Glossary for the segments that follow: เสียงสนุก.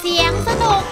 เสียงสนุก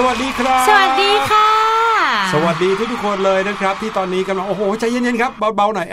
สวัสดีครับสวัสดีค่ะส สวัสดีทุกคนเลยนะครับที่ตอนนี้กำลังโอ้โหใจเย็นๆครับเบาๆหน่อย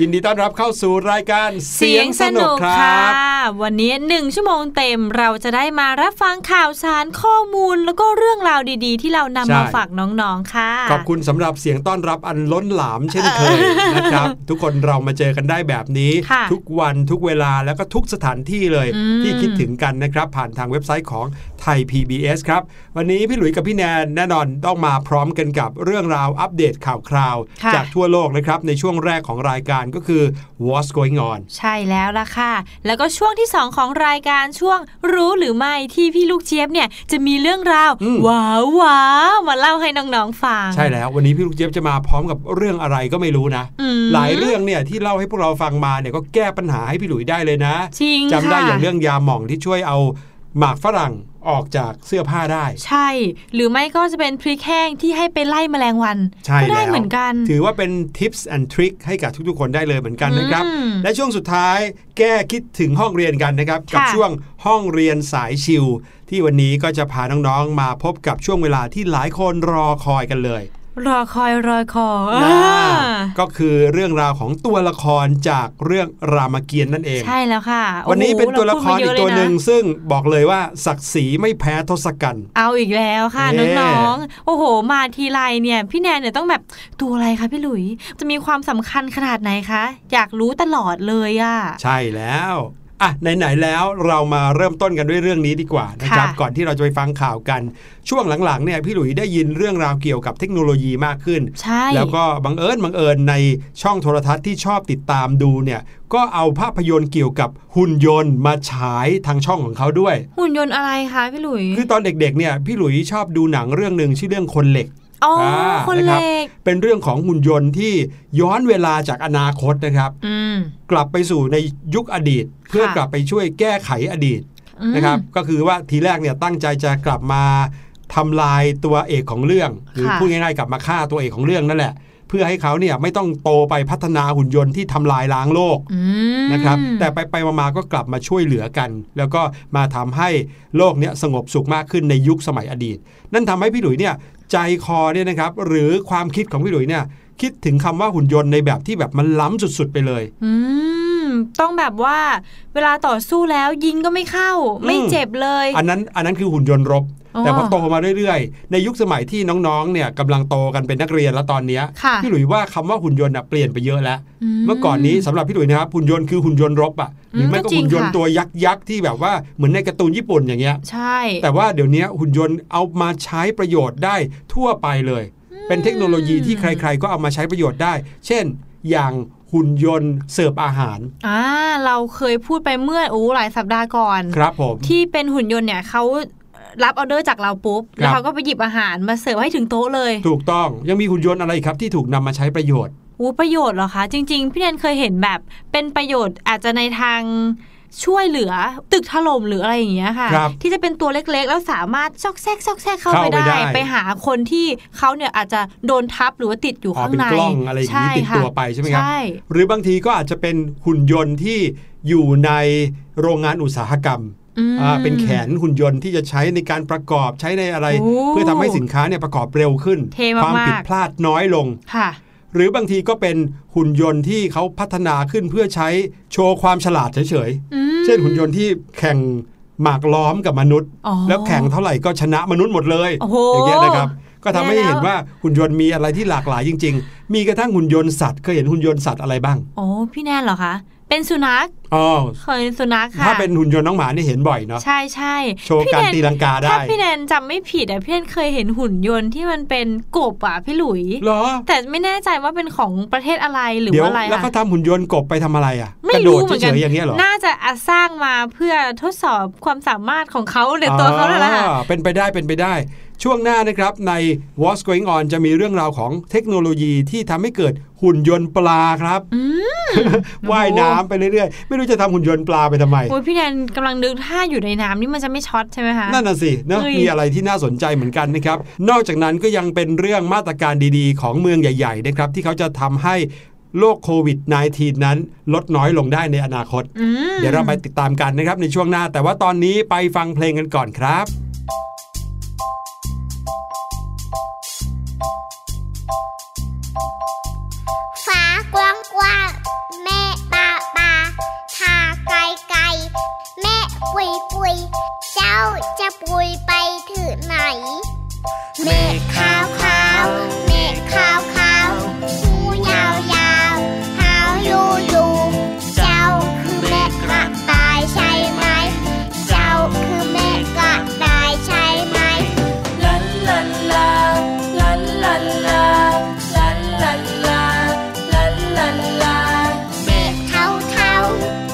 ยินดีต้อนรับเข้าสู่รายการเสียงสนุกครับวันนี้1ชั่วโมงเต็มเราจะได้มารับฟังข่าวสารข้อมูลแล้วก็เรื่องราวดีๆที่เรานำมาฝากน้องๆค่ะขอบคุณสำหรับเสียงต้อนรับอันล้นหลามเช่นเคยนะครับทุกคนเรามาเจอกันได้แบบนี้ทุกวันทุกเวลาแล้วก็ทุกสถานที่เลยที่คิดถึงกันนะครับผ่านทางเว็บไซต์ของไทย PBS ครับวันนี้พี่หลุยส์กับพี่แนนแน่นอนต้องมาพร้อมกันกับเรื่องราวอัปเดตข่าวคราวจากทั่วโลกนะครับในช่วงแรกของรายการก็คือ What's Going On ใช่แล้วล่ะค่ะแล้วก็ช่วงที่2ของรายการช่วงรู้หรือไม่ที่พี่ลูกเจี๊ยบเนี่ยจะมีเรื่องราวว้าวๆมาเล่าให้น้องๆฟังใช่แล้ววันนี้พี่ลูกเจี๊ยบจะมาพร้อมกับเรื่องอะไรก็ไม่รู้นะหลายเรื่องเนี่ยที่เล่าให้พวกเราฟังมาเนี่ยก็แก้ปัญหาให้พี่หลุยส์ได้เลยนะจำได้อย่างเรื่องยาหม่องที่ช่วยเอาหมากฝรั่งออกจากเสื้อผ้าได้ใช่หรือไม่ก็จะเป็นพริกแห้งที่ให้ไปไล่แมลงวันก็ได้เหมือนกันถือว่าเป็น tips and trick ให้กับทุกๆคนได้เลยเหมือนกันนะครับและช่วงสุดท้ายแก้คิดถึงห้องเรียนกันนะครับกับช่วงห้องเรียนสายชิลที่วันนี้ก็จะพาน้องๆมาพบกับช่วงเวลาที่หลายคนรอคอยกันเลยรอคอยก็คือเรื่องราวของตัวละครจากเรื่องรามเกียรติ์นั่นเองใช่แล้วค่ะวันนี้เป็นตัวละครอีกตัวนึงซึ่งบอกเลยว่าศักดิ์ศรีไม่แพ้ทศกัณฐ์เอาอีกแล้วค่ะน้องๆโอ้โหมาทีไรเนี่ยพี่แนนเนี่ยต้องแบบตัวอะไรคะพี่หลุยจะมีความสำคัญขนาดไหนคะอยากรู้ตลอดเลยอ่ะใช่แล้วอ่ะไหนๆแล้วเรามาเริ่มต้นกันด้วยเรื่องนี้ดีกว่านะครับก่อนที่เราจะไปฟังข่าวกันช่วงหลังๆเนี่ยพี่หลุยได้ยินเรื่องราวเกี่ยวกับเทคโนโลยีมากขึ้นแล้วก็บังเอิญในช่องโทรทัศน์ที่ชอบติดตามดูเนี่ยก็เอาภาพยนตร์เกี่ยวกับหุ่นยนต์มาฉายทางช่องของเขาด้วยหุ่นยนต์อะไรคะพี่หลุยคือตอนเด็กๆเนี่ยพี่หลุยชอบดูหนังเรื่องนึงชื่อเรื่องคนเหล็กคนเหล็กเป็นเรื่องของหุ่นยนต์ที่ย้อนเวลาจากอนาคตนะครับกลับไปสู่ในยุคอดีตเพื่อกลับไปช่วยแก้ไขอดีตนะครับก็คือว่าทีแรกเนี่ยตั้งใจจะกลับมาทำลายตัวเอกของเรื่องหรือพูดง่ายๆกลับมาฆ่าตัวเอกของเรื่องนั่นแหละเพื่อให้เขาเนี่ยไม่ต้องโตไปพัฒนาหุ่นยนต์ที่ทำลายล้างโลกนะครับแต่ไปๆมาๆก็กลับมาช่วยเหลือกันแล้วก็มาทำให้โลกเนี่ยสงบสุขมากขึ้นในยุคสมัยอดีตนั่นทำให้พี่หลุยเนี่ยใจคอเนี่ยนะครับหรือความคิดของพี่หลุยเนี่ยคิดถึงคำว่าหุ่นยนต์ในแบบที่แบบมันล้ำสุดๆไปเลยต้องแบบว่าเวลาต่อสู้แล้วยิงก็ไม่เข้าไม่เจ็บเลยอันนั้นคือหุ่นยนต์รบแต่พอโตมาเรื่อยๆในยุคสมัยที่น้องๆเนี่ยกำลังโตกันเป็นนักเรียนแล้วตอนนี้พี่หลุยว่าคำว่าหุ่นยนต์เปลี่ยนไปเยอะแล้วเมื่อก่อนนี้สำหรับพี่หลุยนะครับหุ่นยนต์คือหุ่นยนต์รบอ่ะหรือไม่ก็หุ่นยนต์ตัวยักษ์ที่แบบว่าเหมือนในการ์ตูนญี่ปุ่นอย่างเงี้ยใช่แต่ว่าเดี๋ยวนี้หุ่นยนต์เอามาใช้ประโยชน์ได้ทั่วไปเลยเป็นเทคโนโลยีที่ใครๆก็เอามาใช้ประโยชน์ได้เช่นอย่างหุ่นยนต์เสิร์ฟอาหารเราเคยพูดไปเมื่อหลายสัปดาห์ก่อนครับผมที่เป็นหุ่นยนต์เนี่ยเขารับออเดอร์จากเราปุ๊บแล้วเขาก็ไปหยิบอาหารมาเสิร์ฟให้ถึงโต๊ะเลยถูกต้องยังมีหุ่นยนต์อะไรครับที่ถูกนำมาใช้ประโยชน์ประโยชน์เหรอคะจริงๆพี่แนนเคยเห็นแบบเป็นประโยชน์อาจจะในทางช่วยเหลือตึกถล่มหรืออะไรอย่างเงี้ยค่ะที่จะเป็นตัวเล็กๆแล้วสามารถซอกแซกเข้าไปได้ไปหาคนที่เขาเนี่ยอาจจะโดนทับหรือว่าติดอยู่ข้างในเป็นกล้องอะไรอย่างนี้ติดตัวไปใช่ไหมครับหรือบางทีก็อาจจะเป็นหุ่นยนต์ที่อยู่ในโรงงานอุตสาหกรรมเป็นแขนหุ่นยนต์ที่จะใช้ในการประกอบใช้ในอะไรเพื่อทำให้สินค้าเนี่ยประกอบเร็วขึ้นความผิดพลาดน้อยลงหรือบางทีก็เป็นหุ่นยนต์ที่เขาพัฒนาขึ้นเพื่อใช้โชว์ความฉลาดเฉยๆเช่นหุ่นยนต์ที่แข่งหมากล้อมกับมนุษย์แล้วแข่งเท่าไหร่ก็ชนะมนุษย์หมดเลยอย่างเงี้ยนะครับก็ทำให้เห็นว่าหุ่นยนต์มีอะไรที่หลากหลายจริงๆมีกระทั่งหุ่นยนต์สัตว์เคยเห็นหุ่นยนต์สัตว์อะไรบ้างพี่แนนเหรอคะเป็นสุนัขเคยสุนัขค่ะถ้าเป็นหุ่นยนต์น้องหมานี่เห็นบ่อยเนาะใช่โชว์การตีลังกาได้ถ้าพี่แนนจำไม่ผิดพี่แนนเคยเห็นหุ่นยนต์ที่มันเป็นกบพี่หลุยเหรอแต่ไม่แน่ใจว่าเป็นของประเทศอะไรหรืออะไรแล้วเขาทำหุ่นยนต์กบไปทำอะไรกระโดดเฉยๆอย่างเงี้ยหรอน่าจะสร้างมาเพื่อทดสอบความสามารถของเขาในตัวเขาแล้วค่ะเป็นไปได้ช่วงหน้านะครับใน What's Going On จะมีเรื่องราวของเทคโนโลยีที่ทำให้เกิดหุ่นยนต์ปลาครับว่ายน้ำไปเรื่อยๆไม่รู้จะทำหุ่นยนต์ปลาไปทำไมพี่แนนกำลังนึกถ้าอยู่ในน้ำนี่มันจะไม่ช็อตใช่ไหมคะนั่นน่ะสินะมีอะไรที่น่าสนใจเหมือนกันนะครับนอกจากนั้นก็ยังเป็นเรื่องมาตรการดีๆของเมืองใหญ่ๆนะครับที่เขาจะทำให้โรคโควิด -19 นั้นลดน้อยลงได้ในอนาคตเดี๋ยวเราไปติดตามกันนะครับในช่วงหน้าแต่ว่าตอนนี้ไปฟังเพลงกันก่อนครับ เมฆขาวขาวเมฆขาวขาวหูยาวยาวเท้ายูยูเจ้าคือเมฆกระต่ายใช่ไหมเจ้าคือเมฆกระต่ายใช่ไหมลันลันลาลันลันลาลันลันลาลันลันลาเมฆเทาเทา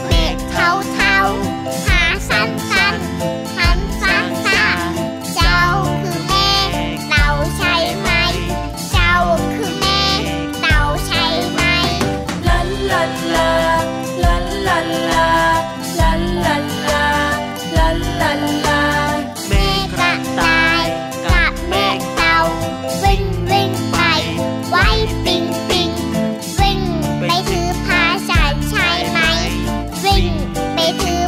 เมฆเทาเทาขาสั้นสั้นหันซ้ายซ้ายเจ้าคือเมฆเต่าใช่ไหมเจ้าคือเมฆเต่าใช่ไหมลันลันลาลันลันลาลันลันลา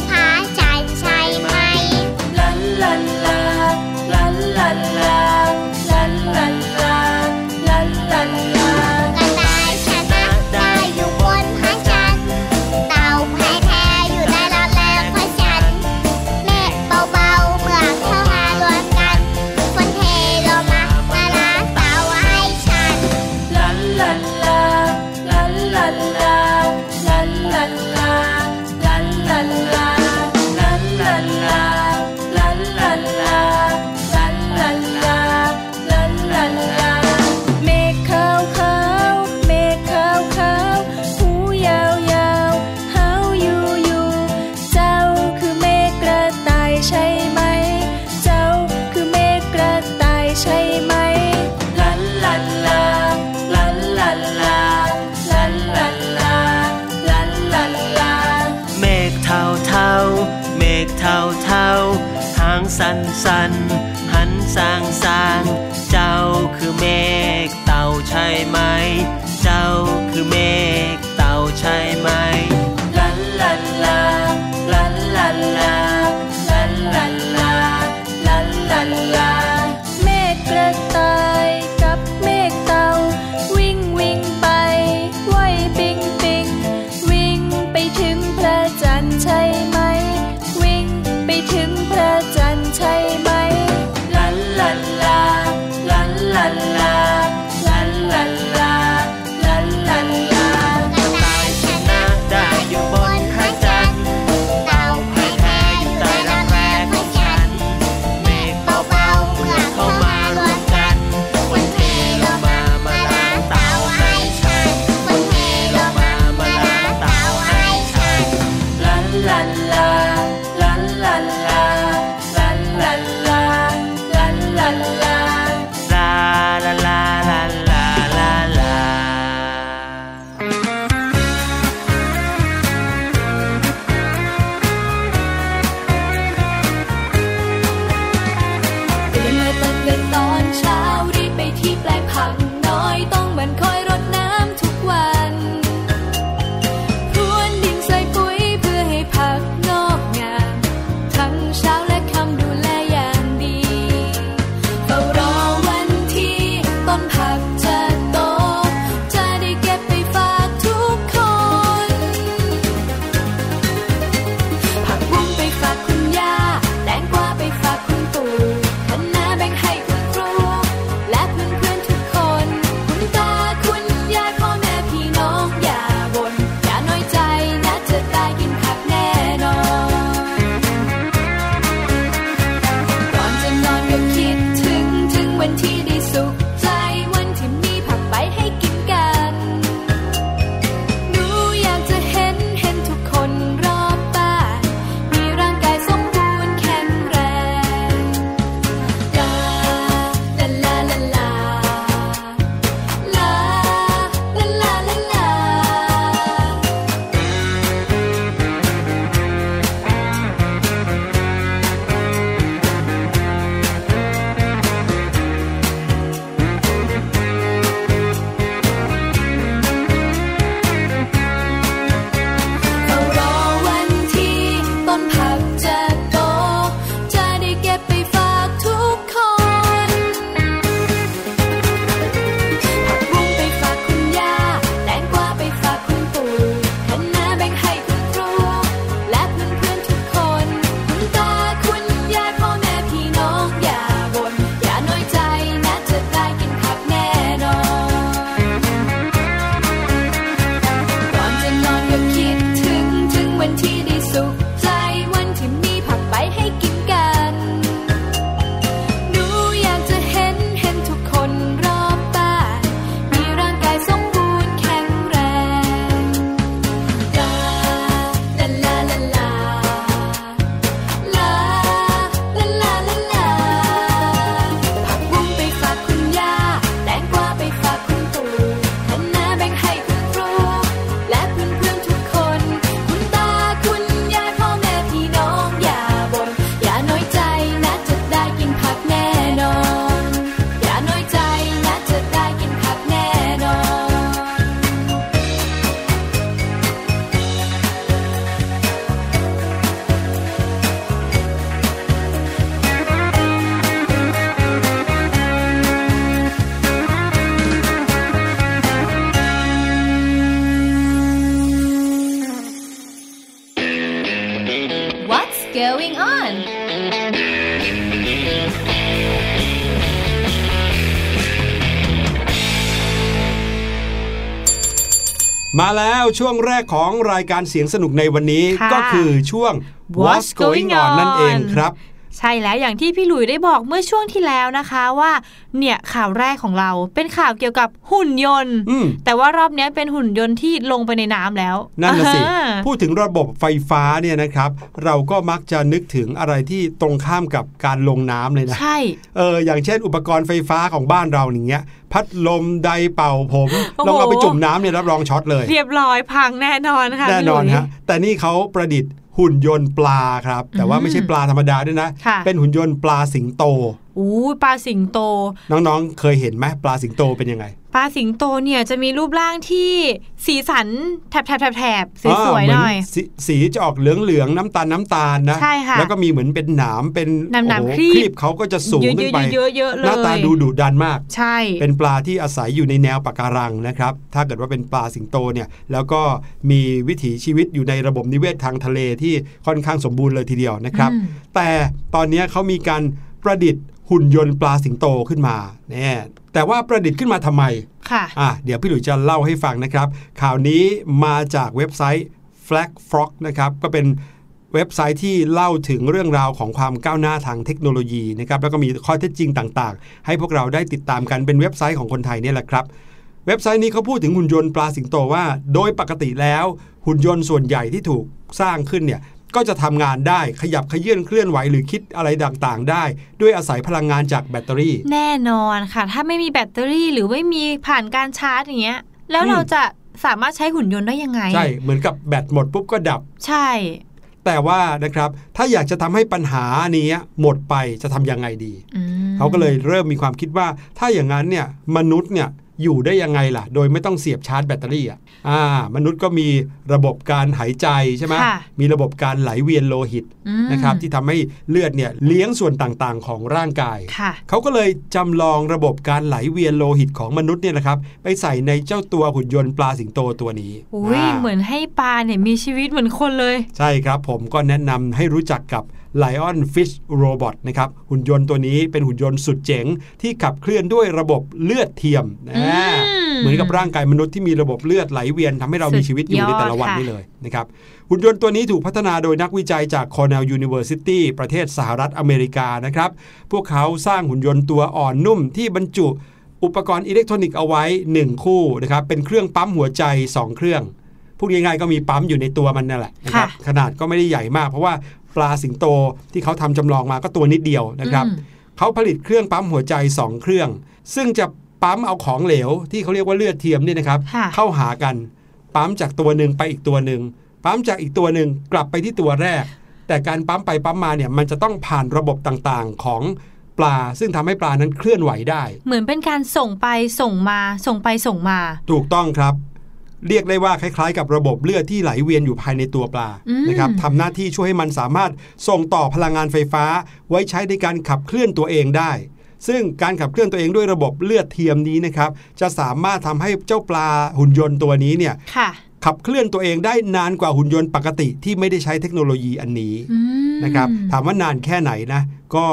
ลันลันลาเมฆกระต่ายกับเมฆเต่าวิ่งวิ่งไปไว้ปิงปิงวิ่งไปถือพาฉันใช่ไหมวิ่งไปถือพาฉันใช่ไหมลันลันลาลันลันลาลันลันลาลันลันลากระต่ายชนะได้อยู่บนพระจันทร์เต่าแพ้แท้อยู่ได้รอดแล้วเพราะฉันเมฆเบาๆเมื่อเข้ามารวมกันฝนเทลงมามาลาเต่าให้ฉัน ลันลันลาลันลันลาลันลันลาลันลันลาลันลันลาลันลันลาลันลันลาลันลันลาเมฆขาวขาวเมฆขาวขาวหูยาวยาวเท้ายูยูเจ้าคือเมฆกระต่ายใช่ไหมเจ้าคือเมฆกระต่ายใช่ไหมลันลันลาลันลันลาลันลันลาลันลันลาเมฆเทาเทาเมฆเทาเทาหางสันสันหันสางสางเจ้าคือเมฆเต่าใช่ไหมเจ้าคือเมฆเต่าใช่ไหมลันลันลาลันลันลาลันลันลาลันลันลาเมฆกระต่ายกับเมฆเต่าวิ่งวิ่งไปไว้ปิงปิงวิ่งไปถึงพระจันทร์ใช่ไหมวิ่งไปถึงพระจันทร์ใช่ไหมลันลันลาลันลันลาลันลันลาลันลันลากระต่ายชนะได้อยู่บนพระจันทร์เต่าแพ้แท้อยู่ใต้รักแร้ของฉันเมฆเบาๆเมื่อเข้ามารวมกันฝนเทลงมามาล้างเต่าให้ฉันฝนเทลงมามาล้างเต่าให้ฉันลันลันลาลันลันลาลันลันลาลันลันลาลาลาลาลาลาลาลาตื่นเลยตะเกียกตอนเช้ารีบไปที่แปลงผักน้อยต้องมันคอยรดน้ำทุกวันพรวนดินใส่ปุ๋ยเพื่อให้ผักงอกงามทั้งเช้าและค่ำดูแลอย่างดีเฝ้ารอวันที่ต้นผักจะโตจะได้เก็บไปฝากทุกคน ผักบุ้งไปฝากคุณย่าแตงกวาไปฝากคุณปู่คะน้าแบ่งให้คุณครูและเพื่อนๆทุกคน มาแล้วช่วงแรกของรายการเสียงสนุกในวันนี้ก็คือช่วง What's Going On นั่นเองครับใช่แล้วอย่างที่พี่หลุยได้บอกเมื่อช่วงที่แล้วนะคะว่าเนี่ยข่าวแรกของเราเป็นข่าวเกี่ยวกับหุ่นยนต์แต่ว่ารอบนี้เป็นหุ่นยนต์ที่ลงไปในน้ำแล้วนั่นแหละสิพูดถึงระบบไฟฟ้าเนี่ยนะครับเราก็มักจะนึกถึงอะไรที่ตรงข้ามกับการลงน้ำเลยนะใช่อย่างเช่นอุปกรณ์ไฟฟ้าของบ้านเราอย่างเงี้ยพัดลมไดเป่าผมลองเอาไปจุ่มน้ำเนี่ยรับรองช็อตเลยเรียบร้อยพังแน่นอนค่ะแน่นอนฮะแต่นี่เขาประดิษฐ์หุ่นยนต์ปลาครับแต่ว่าไม่ใช่ปลาธรรมดาด้วยนะเป็นหุ่นยนต์ปลาสิงโตปลาสิงโตน้องๆเคยเห็นไหมปลาสิงโตเป็นยังไงปลาสิงโตเนี่ยจะมีรูปร่างที่สีสันแถบๆๆสวยๆหน่อยสีจะออกเหลืองๆน้ำตาลนะแล้วก็มีเหมือนเป็นหนามเป็นครีบเขาก็จะสูงขึ้นไปหน้าตาดูดุดันมากใช่เป็นปลาที่อาศัยอยู่ในแนวปะการังนะครับถ้าเกิดว่าเป็นปลาสิงโตเนี่ยแล้วก็มีวิถีชีวิตอยู่ในระบบนิเวศทางทะเลที่ค่อนข้างสมบูรณ์เลยทีเดียวนะครับแต่ตอนนี้เขามีการประดิษฐ์หุ่นยนต์ปลาสิงโตขึ้นมาเนี่ยแต่ว่าประดิษฐ์ขึ้นมาทำไมค่ะเดี๋ยวพี่หลุยจะเล่าให้ฟังนะครับข่าวนี้มาจากเว็บไซต์ Flag Frog นะครับก็เป็นเว็บไซต์ที่เล่าถึงเรื่องราวของความก้าวหน้าทางเทคโนโลยีนะครับแล้วก็มีข้อเท็จจริงต่างๆให้พวกเราได้ติดตามกันเป็นเว็บไซต์ของคนไทยเนี่ยแหละครับเว็บไซต์นี้เขาพูดถึงหุ่นยนต์ปลาสิงโตว่าโดยปกติแล้วหุ่นยนต์ส่วนใหญ่ที่ถูกสร้างขึ้นเนี่ยก็จะทำงานได้ขยับเขยื้อนเคลื่อนไหวหรือคิดอะไรต่างๆได้ด้วยอาศัยพลังงานจากแบตเตอรี่แน่นอนค่ะถ้าไม่มีแบตเตอรี่หรือไม่มีผ่านการชาร์จอย่างเงี้ยแล้วเราจะสามารถใช้หุ่นยนต์ได้ยังไงใช่เหมือนกับแบตหมดปุ๊บก็ดับใช่แต่ว่านะครับถ้าอยากจะทำให้ปัญหานี้หมดไปจะทำยังไงดีเขาก็เลยเริ่มมีความคิดว่าถ้าอย่างนั้นเนี่ยมนุษย์เนี่ยอยู่ได้ยังไงล่ะโดยไม่ต้องเสียบชาร์จแบตเตอรี่มนุษย์ก็มีระบบการหายใจใช่ไหมมีระบบการไหลเวียนโลหิตนะครับที่ทำให้เลือดเนี่ยเลี้ยงส่วนต่างๆของร่างกายเขาก็เลยจำลองระบบการไหลเวียนโลหิตของมนุษย์เนี่ยนะครับไปใส่ในเจ้าตัวหุ่นยนต์ปลาสิงโตตัวนี้เหมือนให้ปลาเนี่ยมีชีวิตเหมือนคนเลยใช่ครับผมก็แนะนำให้รู้จักกับLion Fish Robot นะครับหุ่นยนต์ตัวนี้เป็นหุ่นยนต์สุดเจ๋งที่ขับเคลื่อนด้วยระบบเลือดเทียมเหมือนกับร่างกายมนุษย์ที่มีระบบเลือดไหลเวียนทำให้เรามีชีวิตอยู่ในแต่ละวันนี้เลยนะครับหุ่นยนต์ตัวนี้ถูกพัฒนาโดยนักวิจัยจาก Cornell University ประเทศสหรัฐอเมริกานะครับพวกเขาสร้างหุ่นยนต์ตัวอ่อนนุ่มที่บรรจุอุปกรณ์อิเล็กทรอนิกส์เอาไว้1คู่นะครับเป็นเครื่องปั๊มหัวใจ2เครื่องพูดง่ายๆก็มีปั๊มอยู่ในตัวมันนั่นแหละนะครับขนาดก็ไม่ได้ใหญ่มากเพราะว่าปลาสิงโตที่เขาทำจำลองมาก็ตัวนิดเดียวนะครับเขาผลิตเครื่องปั๊มหัวใจ2เครื่องซึ่งจะปั๊มเอาของเหลวที่เขาเรียกว่าเลือดเทียมนี่นะครับเข้าหากันปั๊มจากตัวหนึ่งไปอีกตัวหนึ่งปั๊มจากอีกตัวหนึ่งกลับไปที่ตัวแรกแต่การปั๊มไปปั๊มมาเนี่ยมันจะต้องผ่านระบบต่างๆของปลาซึ่งทำให้ปลานั้นเคลื่อนไหวได้เหมือนเป็นการส่งไปส่งมาส่งไปส่งมาถูกต้องครับเรียกได้ว่าคล้ายๆกับระบบเลือดที่ไหลเวียนอยู่ภายในตัวปลานะครับทำหน้าที่ช่วยให้มันสามารถส่งต่อพลังงานไฟฟ้าไว้ใช้ในการขับเคลื่อนตัวเองได้ซึ่งการขับเคลื่อนตัวเองด้วยระบบเลือดเทียมนี้นะครับจะสามารถทำให้เจ้าปลาหุ่นยนต์ตัวนี้เนี่ยขับเคลื่อนตัวเองได้นานกว่าหุ่นยนต์ปกติที่ไม่ได้ใช้เทคโนโลยีอันนี้นะครับถามว่านานแค่ไหนนะก็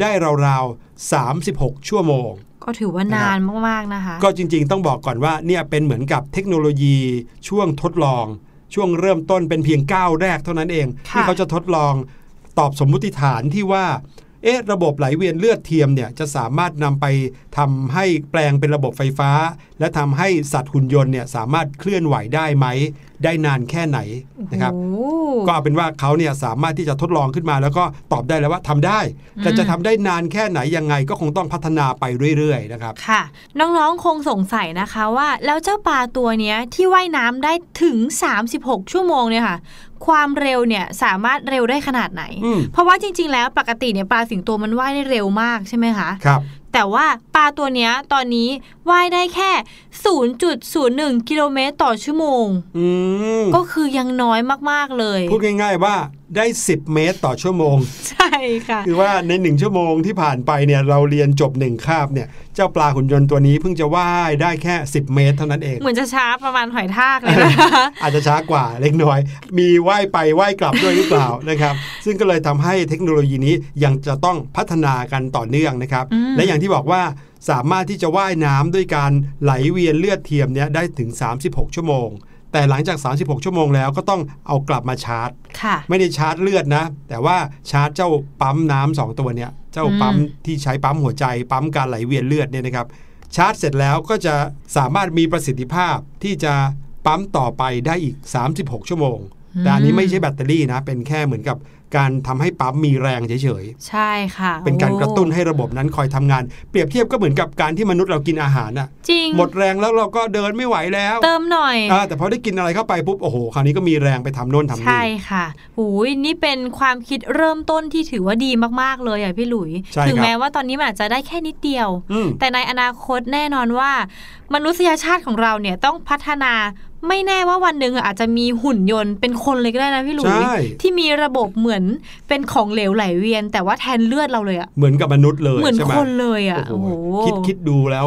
ได้ราวๆ36ชั่วโมงก็ถือว่านานมากๆนะคะก็จริงๆต้องบอกก่อนว่าเนี่ยเป็นเหมือนกับเทคโนโลยีช่วงทดลองช่วงเริ่มต้นเป็นเพียงก้าวแรกเท่านั้นเองที่เขาจะทดลองตอบสมมุติฐานที่ว่าระบบไหลเวียนเลือดเทียมเนี่ยจะสามารถนำไปทำให้แปลงเป็นระบบไฟฟ้าและทำให้สัตว์หุ่นยนต์เนี่ยสามารถเคลื่อนไหวได้ไหมได้นานแค่ไหนนะครับก็เอาเป็นว่าเขาเนี่ยสามารถที่จะทดลองขึ้นมาแล้วก็ตอบได้แล้วว่าทำได้แต่จะทำได้นานแค่ไหนยังไงก็คงต้องพัฒนาไปเรื่อยๆนะครับค่ะน้องๆคงสงสัยนะคะว่าแล้วเจ้าปลาตัวนี้ที่ว่ายน้ำได้ถึง36ชั่วโมงเนี่ยค่ะความเร็วเนี่ยสามารถเร็วได้ขนาดไหนเพราะว่าจริงๆแล้วปกติเนี่ยปลาสิงโตมันว่ายได้เร็วมากใช่ไหมคะครับแต่ว่าปลาตัวนี้ตอนนี้ว่ายได้แค่ 0.01 กิโลเมตรต่อชั่วโมงก็คือยังน้อยมากๆเลยพูดง่ายๆว่าได้10เมตรต่อชั่วโมงใช่ค่ะคือว่าใน1ชั่วโมงที่ผ่านไปเนี่ยเราเรียนจบ1คาบเนี่ยเจ้าปลาหุ่นยนต์ตัวนี้เพิ่งจะว่ายได้แค่10เมตรเท่านั้นเองเหมือนจะช้าประมาณหอยทากเลยนะ อาจจะช้ากว่าเล็กน้อยมีว่ายไปว่ายกลับด้วยหรือเปล่านะครับซึ่งก็เลยทำให้เทคโนโลยีนี้ยังจะต้องพัฒนากันต่อเนื่องนะครับและอย่างที่บอกว่าสามารถที่จะว่ายน้ำด้วยการไหลเวียนเลือดเทียมเนี่ยได้ถึง36ชั่วโมง แต่หลังจาก36ชั่วโมงแล้วก็ต้องเอากลับมาชาร์จไม่ได้ชาร์จเลือดนะแต่ว่าชาร์จเจ้าปั๊มน้ำ2ตัวเนี่ยเจ้าปั๊มที่ใช้ปั๊มหัวใจปั๊มการไหลเวียนเลือดเนี่ยนะครับชาร์จเสร็จแล้วก็จะสามารถมีประสิทธิภาพที่จะปั๊มต่อไปได้อีก36ชั่วโมงแต่อันนี้ไม่ใช่แบตเตอรี่นะเป็นแค่เหมือนกับการทำให้ปั๊มมีแรงเฉยๆใช่ค่ะเป็นการกระตุ้นให้ระบบนั้นคอยทำงานเปรียบเทียบก็เหมือนกับการที่มนุษย์เรากินอาหารน่ะหมดแรงแล้วเราก็เดินไม่ไหวแล้วเติมหน่อยแต่พอได้กินอะไรเข้าไปปุ๊บโอ้โหคราวนี้ก็มีแรงไปทำโน่นทำนี่ใช่ค่ะโอ้ยนี่เป็นความคิดเริ่มต้นที่ถือว่าดีมากๆเลยอ่ะพี่หลุยถึงแม้ว่าตอนนี้อาจจะได้แค่นิดเดียวแต่ในอนาคตแน่นอนว่ามนุษยชาติของเราเนี่ยต้องพัฒนาไม่แน่ว่าวันหนึ่งอาจจะมีหุ่นยนต์เป็นคนเลยก็ได้นะพี่หลุยที่มีระบบเหมือนเป็นของเหลวไหลเวียนแต่ว่าแทนเลือดเราเลยอ่ะเหมือนกับมนุษย์เลยเหมือนคนเลยอ่ะโอ้โหคิดดูแล้ว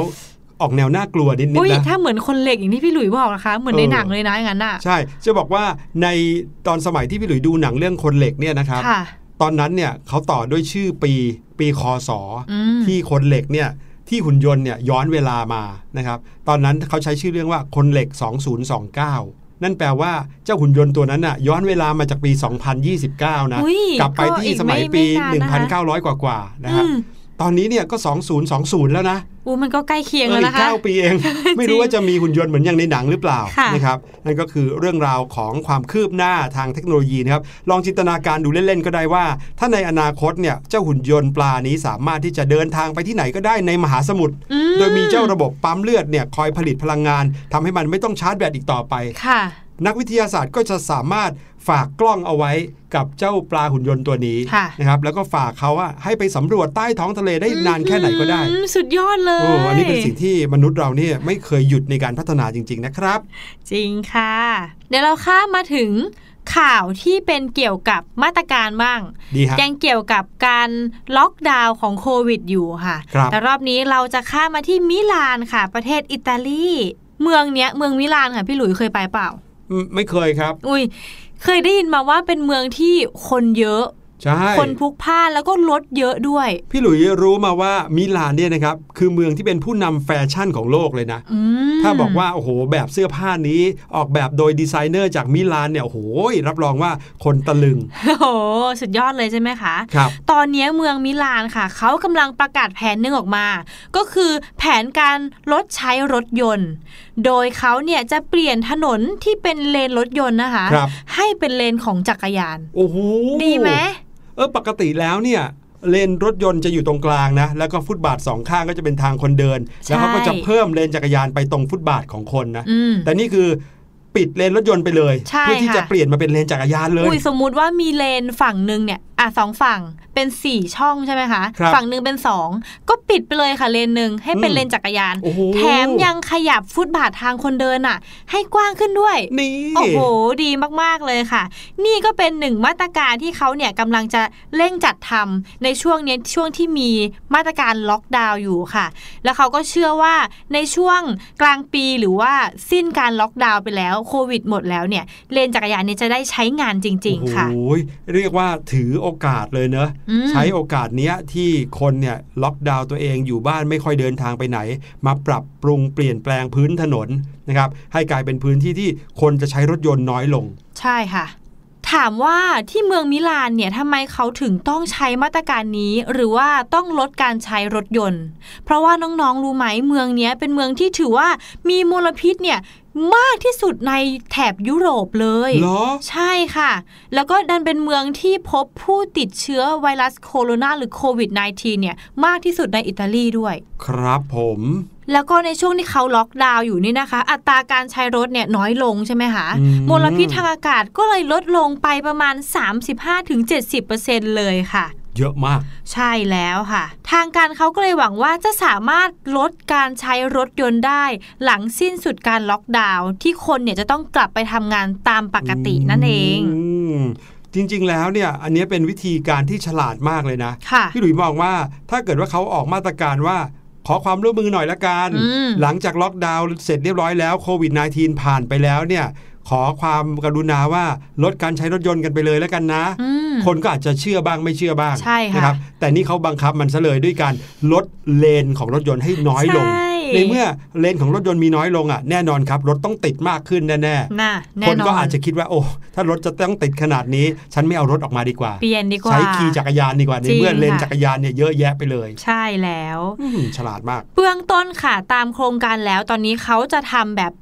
ออกแนวน่ากลัวนิดๆนะถ้าเหมือนคนเหล็กอย่างที่พี่หลุยบอกนะคะเหมือนในหนังเลยนะอย่างนั้นอ่ะใช่จะบอกว่าในตอนสมัยที่พี่หลุยดูหนังเรื่องคนเหล็กเนี่ยนะครับตอนนั้นเนี่ยเขาต่อด้วยชื่อปีคศที่คนเหล็กเนี่ยที่หุ่นยนต์เนี่ยย้อนเวลามานะครับตอนนั้นเขาใช้ชื่อเรื่องว่าคนเหล็ก2029นั่นแปลว่าเจ้าหุ่นยนต์ตัวนั้นน่ะย้อนเวลามาจากปี2029นะกลับไปที่สมัยปี1900กว่านะฮะตอนนี้เนี่ยก็2020แล้วนะมันก็ใกล้เคียงแล้วนะคะ9ปีเอง ไม่รู้ว่าจะมีหุ่นยนต์เหมือนอย่างในหนังหรือเปล่า นะครับนั่นก็คือเรื่องราวของความคืบหน้าทางเทคโนโลยีนะครับลองจินตนาการดูเล่นๆก็ได้ว่าถ้าในอนาคตเนี่ยเจ้าหุ่นยนต์ปลานี้สามารถที่จะเดินทางไปที่ไหนก็ได้ในมหาสมุทรโดยมีเจ้าระบบปั๊มเลือดเนี่ยคอยผลิตพลังงานทำให้มันไม่ต้องชาร์จแบตอีกต่อไปนักวิทยาศาสตร์ก็จะสามารถฝากกล้องเอาไว้กับเจ้าปลาหุ่นยนต์ตัวนี้นะครับแล้วก็ฝากเขาให้ไปสำรวจใต้ท้องทะเลได้นานแค่ไหนก็ได้สุดยอดเลยอันนี้เป็นสิ่งที่มนุษย์เราเนี่ยไม่เคยหยุดในการพัฒนาจริงๆนะครับจริงค่ะเดี๋ยวเราข้ามมาถึงข่าวที่เป็นเกี่ยวกับมาตรการบ้างยังเกี่ยวกับการล็อกดาวน์ของโควิดอยู่ค่ะแต่รอบนี้เราจะข้ามมาที่มิลานค่ะประเทศอิตาลีเมืองมิลานค่ะพี่หลุยเคยไปเปล่าไม่เคยครับเคยได้ยินมาว่าเป็นเมืองที่คนเยอะคนพลุกพล่านแล้วก็รถเยอะด้วยพี่หลุยรู้มาว่ามิลานเนี่ยนะครับคือเมืองที่เป็นผู้นำแฟชั่นของโลกเลยนะถ้าบอกว่าโอ้โหแบบเสื้อผ้านี้ออกแบบโดยดีไซเนอร์จากมิลานเนี่ยโอ้โหรับรองว่าคนตะลึงโอ้โหสุดยอดเลยใช่ไหมคะครับตอนนี้เมืองมิลานค่ะเขากำลังประกาศแผนหนึ่งออกมาก็คือแผนการลดใช้รถยนต์โดยเขาเนี่ยจะเปลี่ยนถนนที่เป็นเลนรถยนต์นะคะให้เป็นเลนของจักรยานโอ้โหดีไหมปกติแล้วเนี่ยเลนรถยนต์จะอยู่ตรงกลางนะแล้วก็ฟุตบาทสองข้างก็จะเป็นทางคนเดินแล้วเขาก็จะเพิ่มเลนจักรยานไปตรงฟุตบาทของคนนะแต่นี่คือปิดเลนรถยนต์ไปเลยเพื่อที่จะเปลี่ยนมาเป็นเลนจักรยานเลยสมมุติว่ามีเลนฝั่งหนึ่งเนี่ยสองฝั่งเป็น4ช่องใช่ไหมคะฝั่งหนึ่งเป็น2ก็ปิดไปเลยค่ะเลนหนึ่งให้เป็นเลนจักรยานแถมยังขยับฟุตบาททางคนเดินอ่ะให้กว้างขึ้นด้วยโอ้โหดีมากๆเลยค่ะนี่ก็เป็นหนึ่งมาตรการที่เขาเนี่ยกำลังจะเร่งจัดทำในช่วงนี้ช่วงที่มีมาตรการล็อกดาวน์อยู่ค่ะแล้วเขาก็เชื่อว่าในช่วงกลางปีหรือว่าสิ้นการล็อกดาวน์ไปแล้วโควิดหมดแล้วเนี่ยเลนจักรยานนี้จะได้ใช้งานจริงๆค่ะโอ้ยเรียกว่าถือโอกาสเลยเนอะใช้โอกาสเนี้ยที่คนเนี่ยล็อกดาวน์ตัวเองอยู่บ้านไม่ค่อยเดินทางไปไหนมาปรับปรุงเปลี่ยนแปลงพื้นถนนนะครับให้กลายเป็นพื้นที่ที่คนจะใช้รถยนต์น้อยลงใช่ค่ะถามว่าที่เมืองมิลานเนี่ยทำไมเขาถึงต้องใช้มาตรการนี้หรือว่าต้องลดการใช้รถยนต์เพราะว่าน้องๆรู้ไหมเมืองเนี้ยเป็นเมืองที่ถือว่ามีมลพิษเนี่ยมากที่สุดในแถบยุโรปเลยใช่ค่ะแล้วก็ดันเป็นเมืองที่พบผู้ติดเชื้อไวรัสโคโรนาหรือโควิด -19 เนี่ยมากที่สุดในอิตาลีด้วยครับผมแล้วก็ในช่วงที่เขาล็อกดาวน์อยู่นี่นะคะอัตราการใช้รถเนี่ยน้อยลงใช่ไหมคะมลพิษทางอากาศก็เลยลดลงไปประมาณ 35-70% เลยค่ะเยอะมากใช่แล้วค่ะทางการเขาก็เลยหวังว่าจะสามารถลดการใช้รถยนต์ได้หลังสิ้นสุดการล็อกดาวน์ที่คนเนี่ยจะต้องกลับไปทำงานตามปกตินั่นเองจริงๆแล้วเนี่ยอันนี้เป็นวิธีการที่ฉลาดมากเลยนะพี่หลุยมองว่าถ้าเกิดว่าเขาออกมาตรการว่าขอความร่วมมือหน่อยละกันหลังจากล็อกดาวน์เสร็จเรียบร้อยแล้วโควิด-19 ผ่านไปแล้วเนี่ย ขอความกรุณาว่าลดการใช้รถยนต์กันไปเลยแล้วกันนะคนก็อาจจะเชื่อบ้างไม่เชื่อบ้างนะครับแต่นี่เขาบังคับมันซะเลยด้วยการลดเลนของรถยนต์ให้น้อยลงในเมื่อเลนของรถยนต์มีน้อยลงอ่ะแน่นอนครับรถต้องติดมากขึ้นแน่คนก็อาจจะคิดว่าโอ้ถ้ารถจะต้องติดขนาดนี้ฉันไม่เอารถออกมาดีกว่าใช้ขี่จักรยานดีกว่าในเมื่อเลนจักรยานเนี่ยเยอะแยะไปเลยใช่แล้วฉลาดมากเบื้องต้นค่ะตามโครงการแล้วตอนนี้เขาจะทำแบบ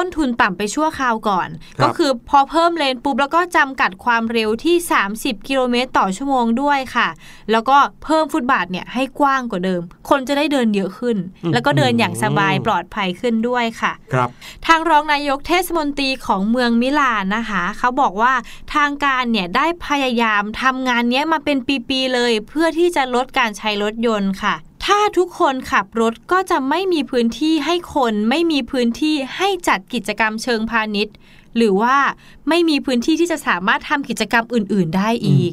ต้นทุนต่ำไปชั่วคราวก่อนก็คือพอเพิ่มเลนปุ๊บแล้วก็จำกัดความเร็วที่30 กิโลเมตรต่อชั่วโมงด้วยค่ะแล้วก็เพิ่มฟุตบาทเนี่ยให้กว้างกว่าเดิมคนจะได้เดินเยอะขึ้นแล้วก็เดินอย่างสบายปลอดภัยขึ้นด้วยค่ะครับทางรองนายกเทศมนตรีของเมืองมิลานนะคะเขาบอกว่าทางการเนี่ยได้พยายามทำงานนี้มาเป็นปีๆเลยเพื่อที่จะลดการใช้รถยนต์ค่ะถ้าทุกคนขับรถก็จะไม่มีพื้นที่ให้คนไม่มีพื้นที่ให้จัดกิจกรรมเชิงพาณิชย์หรือว่าไม่มีพื้นที่ที่จะสามารถทำกิจกรรมอื่นๆได้อีก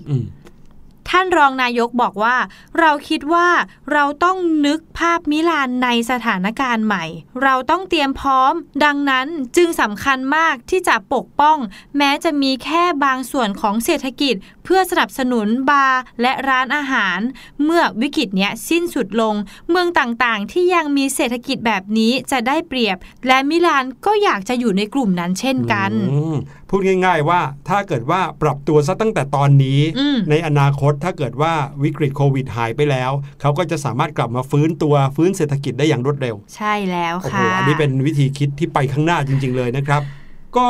ท่านรองนายกบอกว่าเราคิดว่าเราต้องนึกภาพมิลานในสถานการณ์ใหม่เราต้องเตรียมพร้อมดังนั้นจึงสำคัญมากที่จะปกป้องแม้จะมีแค่บางส่วนของเศรษฐกิจเพื่อสนับสนุนบาร์และร้านอาหารเมื่อวิกฤตเนี้ยสิ้นสุดลงเมืองต่างๆที่ยังมีเศรษฐกิจแบบนี้จะได้เปรียบและมิลานก็อยากจะอยู่ในกลุ่มนั้นเช่นกันพูดง่ายๆว่าถ้าเกิดว่าปรับตัวซะตั้งแต่ตอนนี้ในอนาคตถ้าเกิดว่าวิกฤตโควิดหายไปแล้วเขาก็จะสามารถกลับมาฟื้นเศรษฐกิจได้อย่างรวดเร็วใช่แล้วค่ะโอ้โหอันนี้เป็นวิธีคิดที่ไปข้างหน้าจริงๆเลยนะครับก็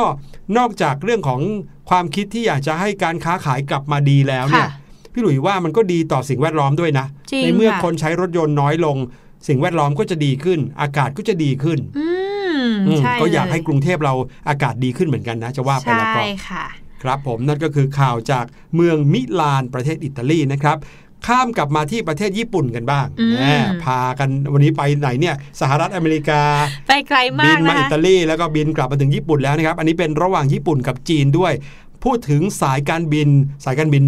นอกจากเรื่องของความคิดที่อยากจะให้การค้าขายกลับมาดีแล้วเนี่ยพี่หลุยว่ามันก็ดีต่อสิ่งแวดล้อมด้วยนะในเมื่อคนใช้รถยนต์น้อยลงสิ่งแวดล้อมก็จะดีขึ้นอากาศก็จะดีขึ้นก็อยากให้กรุงเทพเราอากาศดีขึ้นเหมือนกันนะจะว่าไปแล้วก็ใช่ค่ะครับผมนั่นก็คือข่าวจากเมืองมิลานประเทศอิตาลีนะครับข้ามกลับมาที่ประเทศญี่ปุ่นกันบ้างพากันวันนี้ไปไหนเนี่ยสหรัฐอเมริกาไปไกลมากบินมาอิตาลีแล้วก็บินกลับมาถึงญี่ปุ่นแล้วนะครับอันนี้เป็นระหว่างญี่ปุ่นกับจีนด้วยพูดถึงสายการบิน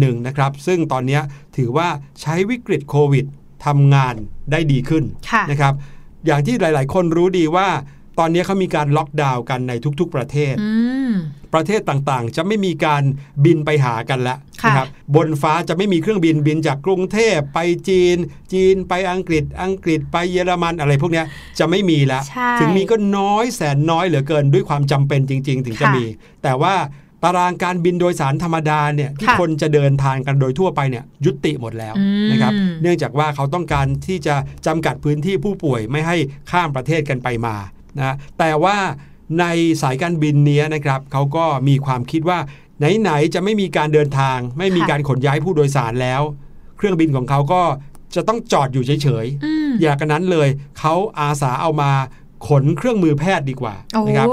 หนึ่งนะครับซึ่งตอนนี้ถือว่าใช้วิกฤตโควิดทำงานได้ดีขึ้นนะครับอย่างที่หลายๆคนรู้ดีว่าตอนนี้เขามีการล็อกดาวน์กันในทุกๆประเทศประเทศต่างๆจะไม่มีการบินไปหากันแล้วนะครับบนฟ้าจะไม่มีเครื่องบินจากกรุงเทพไปจีนไปอังกฤษไปเยอรมันอะไรพวกนี้จะไม่มีแล้วถึงมีก็น้อยแสนน้อยเหลือเกินด้วยความจำเป็นจริงๆถึงจะมีแต่ว่าตารางการบินโดยสารธรรมดาเนี่ยที่คนจะเดินทางกันโดยทั่วไปเนี่ยยุติหมดแล้วนะครับเนื่องจากว่าเขาต้องการที่จะจำกัดพื้นที่ผู้ป่วยไม่ให้ข้ามประเทศกันไปมานะแต่ว่าในสายการบินนี้นะครับเขาก็มีความคิดว่าไหนๆจะไม่มีการเดินทางไม่มีการขนย้ายผู้โดยสารแล้วเครื่องบินของเขาก็จะต้องจอดอยู่เฉยๆอย่างนั้นเลยเขาอาสาเอามาขนเครื่องมือแพทย์ดีกว่านะครับ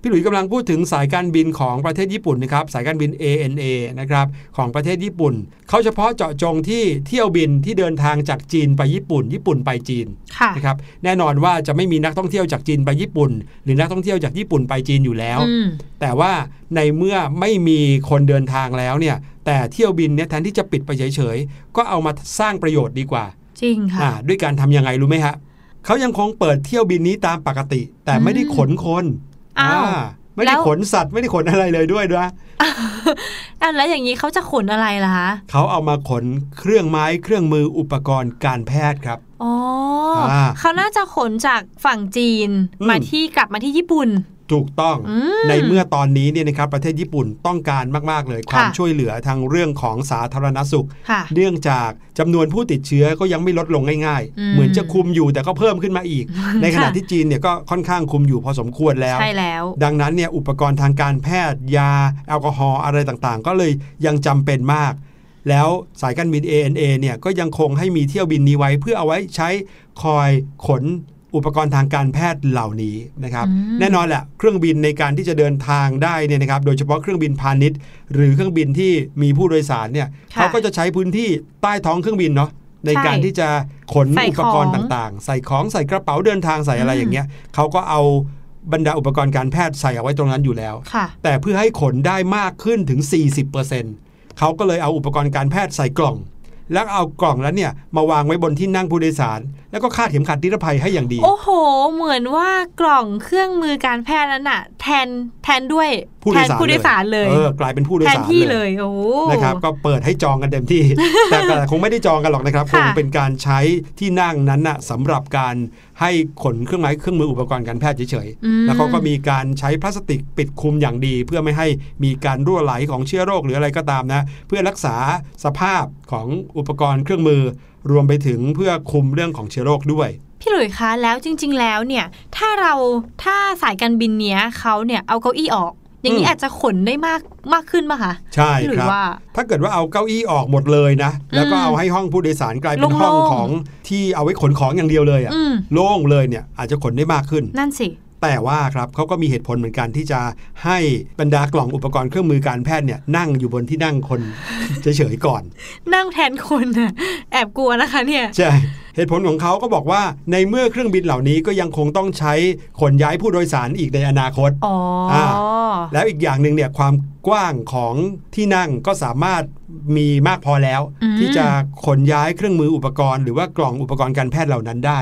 พี่หลุยส์กำลังพูดถึงสายการบินของประเทศญี่ปุ่นนะครับสายการบิน ANA นะครับของประเทศญี่ปุ่นเขาเฉพาะเจาะจงที่เที่ยวบินที่เดินทางจากจีนไปญี่ปุ่นไปจีนนะครับแน่นอนว่าจะไม่มีนักท่องเที่ยวจากจีนไปญี่ปุ่นหรือนักท่องเที่ยวจากญี่ปุ่นไปจีนอยู่แล้วแต่ว่าในเมื่อไม่มีคนเดินทางแล้วเนี่ยแต่เที่ยวบินเนี่ยแทนที่จะปิดไปเฉยๆก็เอามาสร้างประโยชน์ดีกว่าจริงค่ะด้วยการทำยังไงรู้ไหมฮะเขายังคงเปิดเที่ยวบินนี้ตามปกติแต่ไม่ได้ขนคนไม่ได้ขนสัตว์ไม่ได้ขนอะไรเลยด้วยนะแล้วอย่างนี้เขาจะขนอะไรล่ะคะเขาเอามาขนเครื่องไม้เครื่องมืออุปกรณ์การแพทย์ครับอ๋อเขาน่าจะขนจากฝั่งจีนกลับมาที่ญี่ปุ่นถูกต้องในเมื่อตอนนี้เนี่ยนะครับประเทศญี่ปุ่นต้องการมากๆเลยความช่วยเหลือทางเรื่องของสาธารณสุขเนื่องจากจำนวนผู้ติดเชื้อก็ยังไม่ลดลงง่ายๆเหมือนจะคุมอยู่แต่ก็เพิ่มขึ้นมาอีกในขณะที่จีนเนี่ยก็ค่อนข้างคุมอยู่พอสมควรแล้วใช่แล้วดังนั้นเนี่ยอุปกรณ์ทางการแพทย์ยาแอลกอฮอล์อะไรต่างๆก็เลยยังจำเป็นมากแล้วสายการบิน ANA เนี่ยก็ยังคงให้มีเที่ยวบินนี้ไว้เพื่อเอาไว้ใช้คอยขนอุปกรณ์ทางการแพทย์เหล่านี้นะครับแน่นอนแหละเครื่องบินในการที่จะเดินทางได้เนี่ยนะครับโดยเฉพาะเครื่องบินพาณิชย์หรือเครื่องบินที่มีผู้โดยสารเนี่ยเขาก็จะใช้พื้นที่ใต้ท้องเครื่องบินเนาะในการที่จะขนอุปกรณ์ต่างๆใส่ของใส่กระเป๋าเดินทางใส่อะไรอย่างเงี้ยเขาก็เอาบรรดาอุปกรณ์การแพทย์ใส่เอาไว้ตรงนั้นอยู่แล้วแต่เพื่อให้ขนได้มากขึ้นถึง 40% เขาก็เลยเอาอุปกรณ์การแพทย์ใส่กล่องแล้วเอากล่องแล้วเนี่ยมาวางไว้บนที่นั่งผู้โดยสาร แล้วก็คาดเข็มขัดนิรภัยให้อย่างดีโอ้โหเหมือนว่ากล่องเครื่องมือการแพทย์นั้นน่ะแทนด้วยแทนผู้โดยสารเลยกลายเป็นผู้โดยสารเลยโอ้นะครับก็เปิดให้จองกันเต็มที่ แต่คงไม่ได้จองกันหรอกนะครับ คงเป็นการใช้ที่นั่งนั้นน่ะสำหรับการให้ขนเครื่องไม้เครื่องมืออุปกรณ์การแพทย์เฉยๆแล้วก็มีการใช้พลาสติกปิดคลุมอย่างดีเพื่อไม่ให้มีการรั่วไหลของเชื้อโรคหรืออะไรก็ตามนะเพื่อรักษาสภาพของอุปกรณ์เครื่องมือรวมไปถึงเพื่อคุมเรื่องของเชื้อโรคด้วยพี่หลุยส์คะแล้วจริงๆแล้วเนี่ยถ้าสายการบินเนี้ยเขาเนี่ยเอาเก้าอี้ออกอย่างนี้อาจจะขนได้มากขึ้นป่ะคะใช่ครับถ้าเกิดว่าเอาเก้าอี้ออกหมดเลยนะแล้วก็เอาให้ห้องผู้โดยสารกลายเป็นห้องของที่เอาไว้ขนของอย่างเดียวเลยอ่ะโล่งเลยเนี่ยอาจจะขนได้มากขึ้นนั่นสิแต่ว่าครับเขาก็มีเหตุผลเหมือนกันที่จะให้บรรดากล่องอุปกรณ์เครื่องมือการแพทย์เนี่ยนั่งอยู่บนที่นั่งคนเฉยๆก่อนนั่งแทนคนนะแอบกลัวนะคะเนี่ยใช่เหตุผลของเขาก็บอกว่าในเมื่อเครื่องบินเหล่านี้ก็ยังคงต้องใช้ขนย้ายผู้โดยสารอีกในอนาคต แล้วอีกอย่างหนึ่งเนี่ยความกว้างของที่นั่งก็สามารถมีมากพอแล้วที่จะขนย้ายเครื่องมืออุปกรณ์หรือว่ากล่องอุปกรณ์การแพทย์เหล่านั้นได้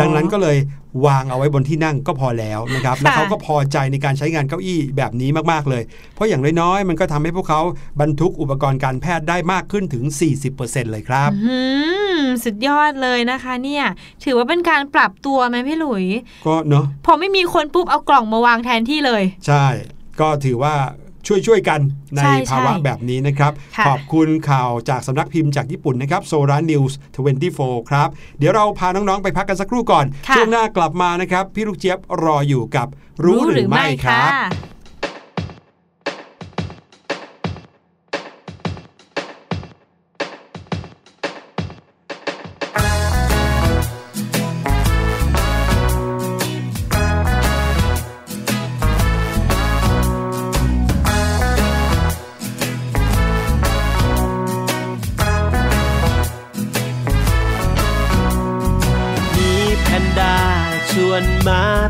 ดังนั้นก็เลยวางเอาไว้บนที่นั่งก็พอแล้วนะครับและเขาก็พอใจในการใช้งานเก้าอี้แบบนี้มากๆเลยเพราะอย่างน้อยๆมันก็ทำให้พวกเขาบรรทุกอุปกรณ์การแพทย์ได้มากขึ้นถึง 40% เลยครับสุดยอดเลยนะคะเนี่ยถือว่าเป็นการปรับตัวไหมพี่หลุยก็เนาะพอไม่มีคนปุ๊บเอากล่องมาวางแทนที่เลยใช่ก็ถือว่าช่วยกันในภาวะแบบนี้นะครับขอบคุณข่าวจากสำนักพิมพ์จากญี่ปุ่นนะครับโซรานิวส์24ครับเดี๋ยวเราพาน้องๆไปพักกันสักครู่ก่อนช่วงหน้ากลับมานะครับพี่ลูกเจี๊ยบรออยู่กับรู้หรือไม่ครับ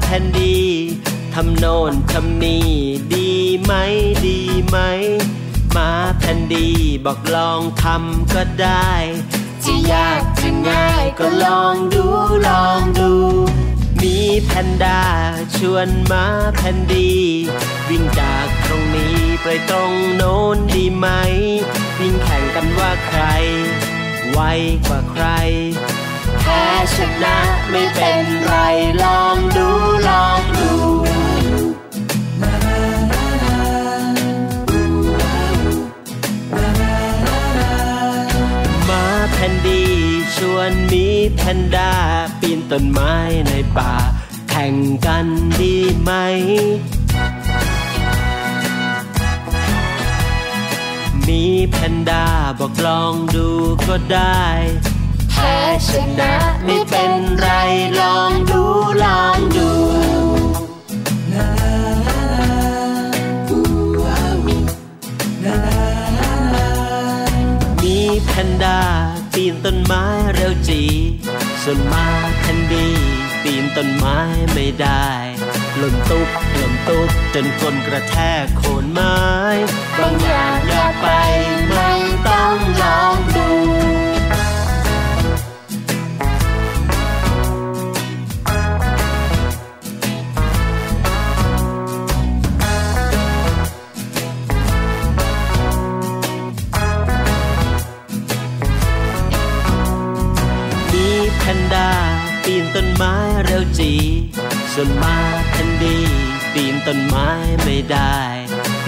แผ่นดีทำโน่นทำนี่ดีไหมมาแผ่นดีบอกลองทำก็ได้จะยากจะง่ายก็ลองดูมีแพนด้าชวนมาแผ่นดีวิ่งจากตรงนี้ไปตรงโน้นดีไหมวิ่งแข่งกันว่าใครไวกว่าใครแพ้ชนะไม่เป็นไรลองดูมาแผ่นดีชวนมีแพนด้าปีนต้นไม้ในป่าแข่งกันดีไหมมีแพนด้าบอกลองดูก็ได้แพ้ชนะไม่เป็นไรลองดูมีแพนด้าปีนต้นไม้เร็วจีส่วนมาแพนดีปีนต้นไม้ไม่ได้หล่นตุ๊บจนก้นกระแทกโคนไม้บางอย่างอย่าไปไม่ต้องลองดูแพนด้าปีนต้นไม้เร็วจีส่วนมาแพนดีปีนต้นไม้ไม่ได้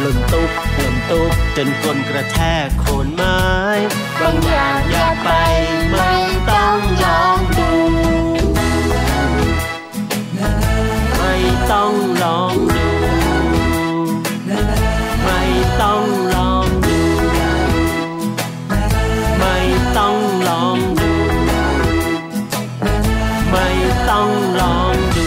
หล่นตุ๊บจนก้นกระแทกโคนไม้บางอย่างอย่าไปไม่ต้องลองดูไม่ต้องลองดูไม่ต้องลองดูไม่ต้องลองดูไม่ต้องลองดู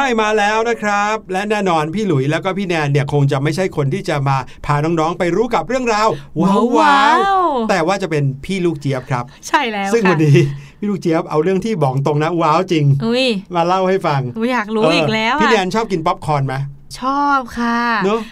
ไม่มาแล้วนะครับและแน่นอนพี่หลุยแล้วก็พี่แนนเนี่ยคงจะไม่ใช่คนที่จะมาพาน้องๆไปรู้กับเรื่องราวว้าวๆแต่ว่าจะเป็นพี่ลูกเจี๊ยบครับใช่แล้วซึ่งวันนี้พี่ลูกเจี๊ยบเอาเรื่องที่บอกตรงนะว้าวจริงมาเล่าให้ฟังอยากรู้อีกแล้วพี่แนนชอบกินป๊อปคอร์นไหมชอบค่ะ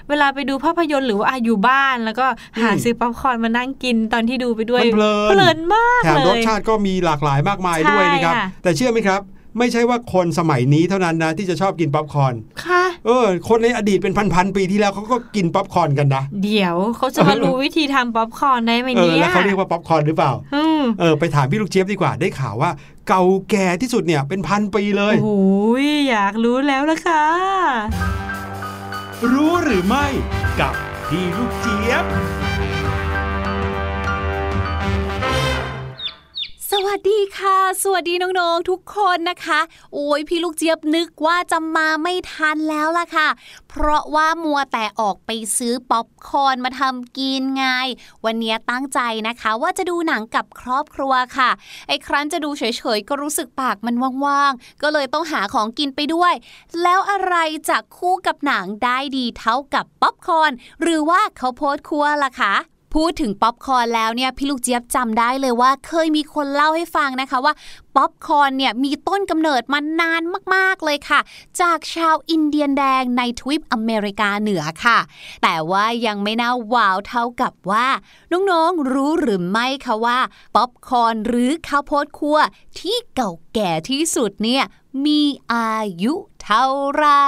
เวลาไปดูภาพยนตร์หรือว่าอยู่บ้านแล้วก็หาซื้อป๊อปคอร์นมานั่งกินตอนที่ดูไปด้วยเพลินมากเลยแถมรสชาติก็มีหลากหลายมากมายด้วยนะครับแต่เชื่อไหมครับไม่ใช่ว่าคนสมัยนี้เท่านั้นนะที่จะชอบกินป๊อปคอร์นค่ะคนในอดีตเป็นพันๆปีที่แล้วเขาก็กินป๊อปคอร์นกันนะเดี๋ยวเขาจะมารู้วิธีทำป๊อปคอร์นได้ไหมเนี่ยแล้วเขาเรียกว่าป๊อปคอร์นหรือเปล่าไปถามพี่ลูกเจี๊ยบดีกว่าได้ข่าวว่าเก่าแก่ที่สุดเนี่ยเป็นพันปีเลยโอ้ยอยากรู้แล้วล่ะค่ะรู้หรือไม่กับพี่ลูกเจี๊ยบสวัสดีค่ะสวัสดีน้องๆทุกคนนะคะโอ้ยพี่ลูกเจี๊ยบนึกว่าจะมาไม่ทันแล้วล่ะค่ะเพราะว่ามัวแต่ออกไปซื้อป๊อปคอร์นมาทำกินไงวันนี้ตั้งใจนะคะว่าจะดูหนังกับครอบครัวค่ะไอ้ครั้นจะดูเฉยๆก็รู้สึกปากมันว่างๆก็เลยต้องหาของกินไปด้วยแล้วอะไรจะคู่กับหนังได้ดีเท่ากับป๊อปคอร์นหรือว่าข้าวโพดคั่วล่ะคะพูดถึงป๊อปคอร์นแล้วเนี่ยพี่ลูกเจี๊ยบจำได้เลยว่าเคยมีคนเล่าให้ฟังนะคะว่าป๊อปคอร์นเนี่ยมีต้นกำเนิดมานานมากๆเลยค่ะจากชาวอินเดียนแดงในทวีปอเมริกาเหนือค่ะแต่ว่ายังไม่น่าว้าวเท่ากับว่าน้องๆรู้หรือไม่คะว่าป๊อปคอร์นหรือข้าวโพดคั่วที่เก่าแก่ที่สุดเนี่ยมีอายุเท่าไหร่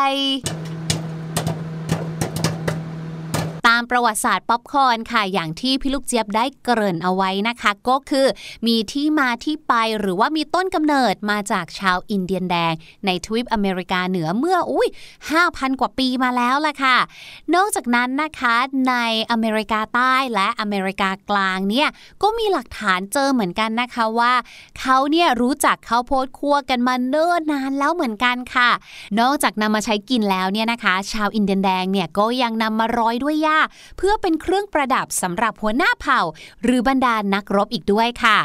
ตามประวัติศาสตร์ป๊อปคอร์นค่ะอย่างที่พี่ลูกเจี๊ยบได้เกริ่นเอาไว้นะคะก็คือมีที่มาที่ไปหรือว่ามีต้นกำเนิดมาจากชาวอินเดียนแดงในทวีปอเมริกาเหนือเมื่อ 5,000 กว่าปีมาแล้วล่ะค่ะนอกจากนั้นนะคะในอเมริกาใต้และอเมริกากลางเนี่ยก็มีหลักฐานเจอเหมือนกันนะคะว่าเขาเนี่ยรู้จักข้าวโพดคั่วกันมาเนิ่นนานแล้วเหมือนกันค่ะนอกจากนำมาใช้กินแล้วเนี่ยนะคะชาวอินเดียนแดงเนี่ยก็ยังนำมาร้อยด้วยหญ้าเพื่อเป็นเครื่องประดับสำหรับหัวหน้าเผ่าหรือบรรดานักรบอีกด้วยค่ะ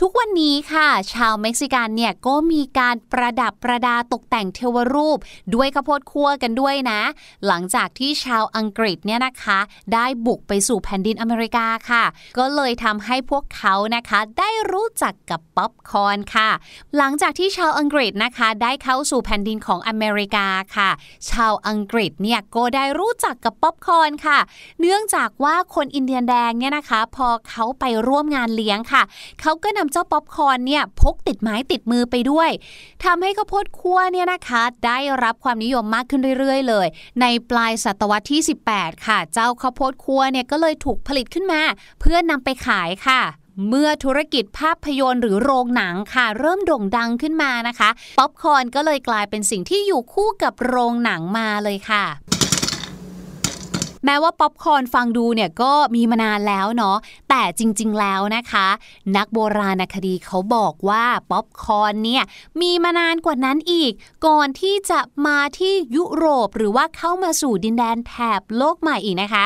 ทุกวันนี้ค่ะชาวเม็กซิกันเนี่ยก็มีการประดับประดาตกแต่งเทวรูปด้วยข้าวโพดคั่วกันด้วยนะหลังจากที่ชาวอังกฤษเนี่ยนะคะได้บุกไปสู่แผ่นดินอเมริกาค่ะก็เลยทำให้พวกเขานะคะได้รู้จักกับป๊อปคอร์นค่ะหลังจากที่ชาวอังกฤษนะคะได้เข้าสู่แผ่นดินของอเมริกาค่ะชาวอังกฤษเนี่ยก็ได้รู้จักกับป๊อปคอร์นค่ะเนื่องจากว่าคนอินเดียนแดงเนี่ยนะคะพอเขาไปร่วมงานเลี้ยงค่ะเขาก็นำเจ้าป๊อปคอร์นเนี่ยพกติดไม้ติดมือไปด้วยทำให้ข้าวโพดคั่วเนี่ยนะคะได้รับความนิยมมากขึ้นเรื่อยๆเลยในปลายศตวรรษที่18ค่ะเจ้าข้าวโพดคั่วเนี่ยก็เลยถูกผลิตขึ้นมาเพื่อนำไปขายค่ะเมื่อธุรกิจภาพยนตร์หรือโรงหนังค่ะเริ่มโด่งดังขึ้นมานะคะป๊อปคอร์นก็เลยกลายเป็นสิ่งที่อยู่คู่กับโรงหนังมาเลยค่ะแม้ว่าป๊อปคอร์นฟังดูเนี่ยก็มีมานานแล้วเนาะแต่จริงๆแล้วนะคะนักโบราณคดีเขาบอกว่าป๊อปคอร์นเนี่ยมีมานานกว่านั้นอีกก่อนที่จะมาที่ยุโรปหรือว่าเข้ามาสู่ดินแดนแถบโลกใหม่อีกนะคะ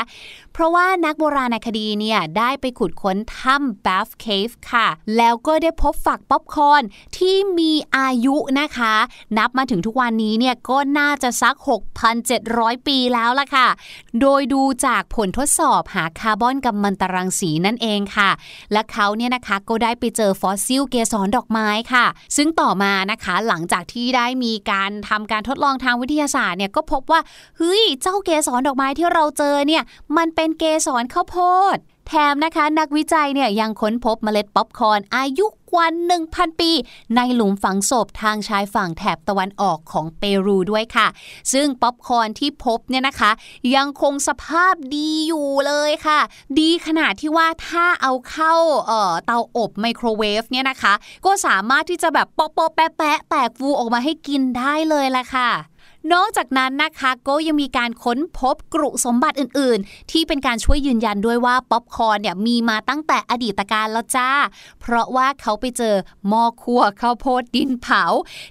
เพราะว่านักโบราณคดีเนี่ยได้ไปขุดค้นถ้ำ Bath Cave ค่ะแล้วก็ได้พบฝักป๊อปคอร์นที่มีอายุนะคะนับมาถึงทุกวันนี้เนี่ยก็น่าจะสัก 6,700 ปีแล้วล่ะค่ะโดยดูจากผลทดสอบหาคาร์บอนกัมมันตรังสีนั่นเองค่ะและเขาเนี่ยนะคะก็ได้ไปเจอฟอสซิลเกสรดอกไม้ค่ะซึ่งต่อมานะคะหลังจากที่ได้มีการทำการทดลองทางวิทยาศาสตร์เนี่ยก็พบว่าเฮ้ยเจ้าเกสรดอกไม้ที่เราเจอเนี่ยมันเป็นเกสรข้าวโพดแถมนะคะนักวิจัยเนี่ยยังค้นพบเมล็ดป๊อปคอร์นอายุกว่า 1,000 ปีในหลุมฝังศพทางชายฝั่งแถบตะวันออกของเปรูด้วยค่ะซึ่งป๊อปคอร์นที่พบเนี่ยนะคะยังคงสภาพดีอยู่เลยค่ะดีขนาดที่ว่าถ้าเอาเข้าเตาอบไมโครเวฟเนี่ยนะคะก็สามารถที่จะแบบโป๊ะๆแปะๆแตกฟูออกมาให้กินได้เลยล่ะค่ะนอกจากนั้นนะคะก็ยังมีการค้นพบกรุสมบัติอื่นๆที่เป็นการช่วยยืนยันด้วยว่าป๊อปคอร์นเนี่ยมีมาตั้งแต่อดีตกาลแล้วจ้าเพราะว่าเขาไปเจอหม้อคั่วข้าวโพดดินเผา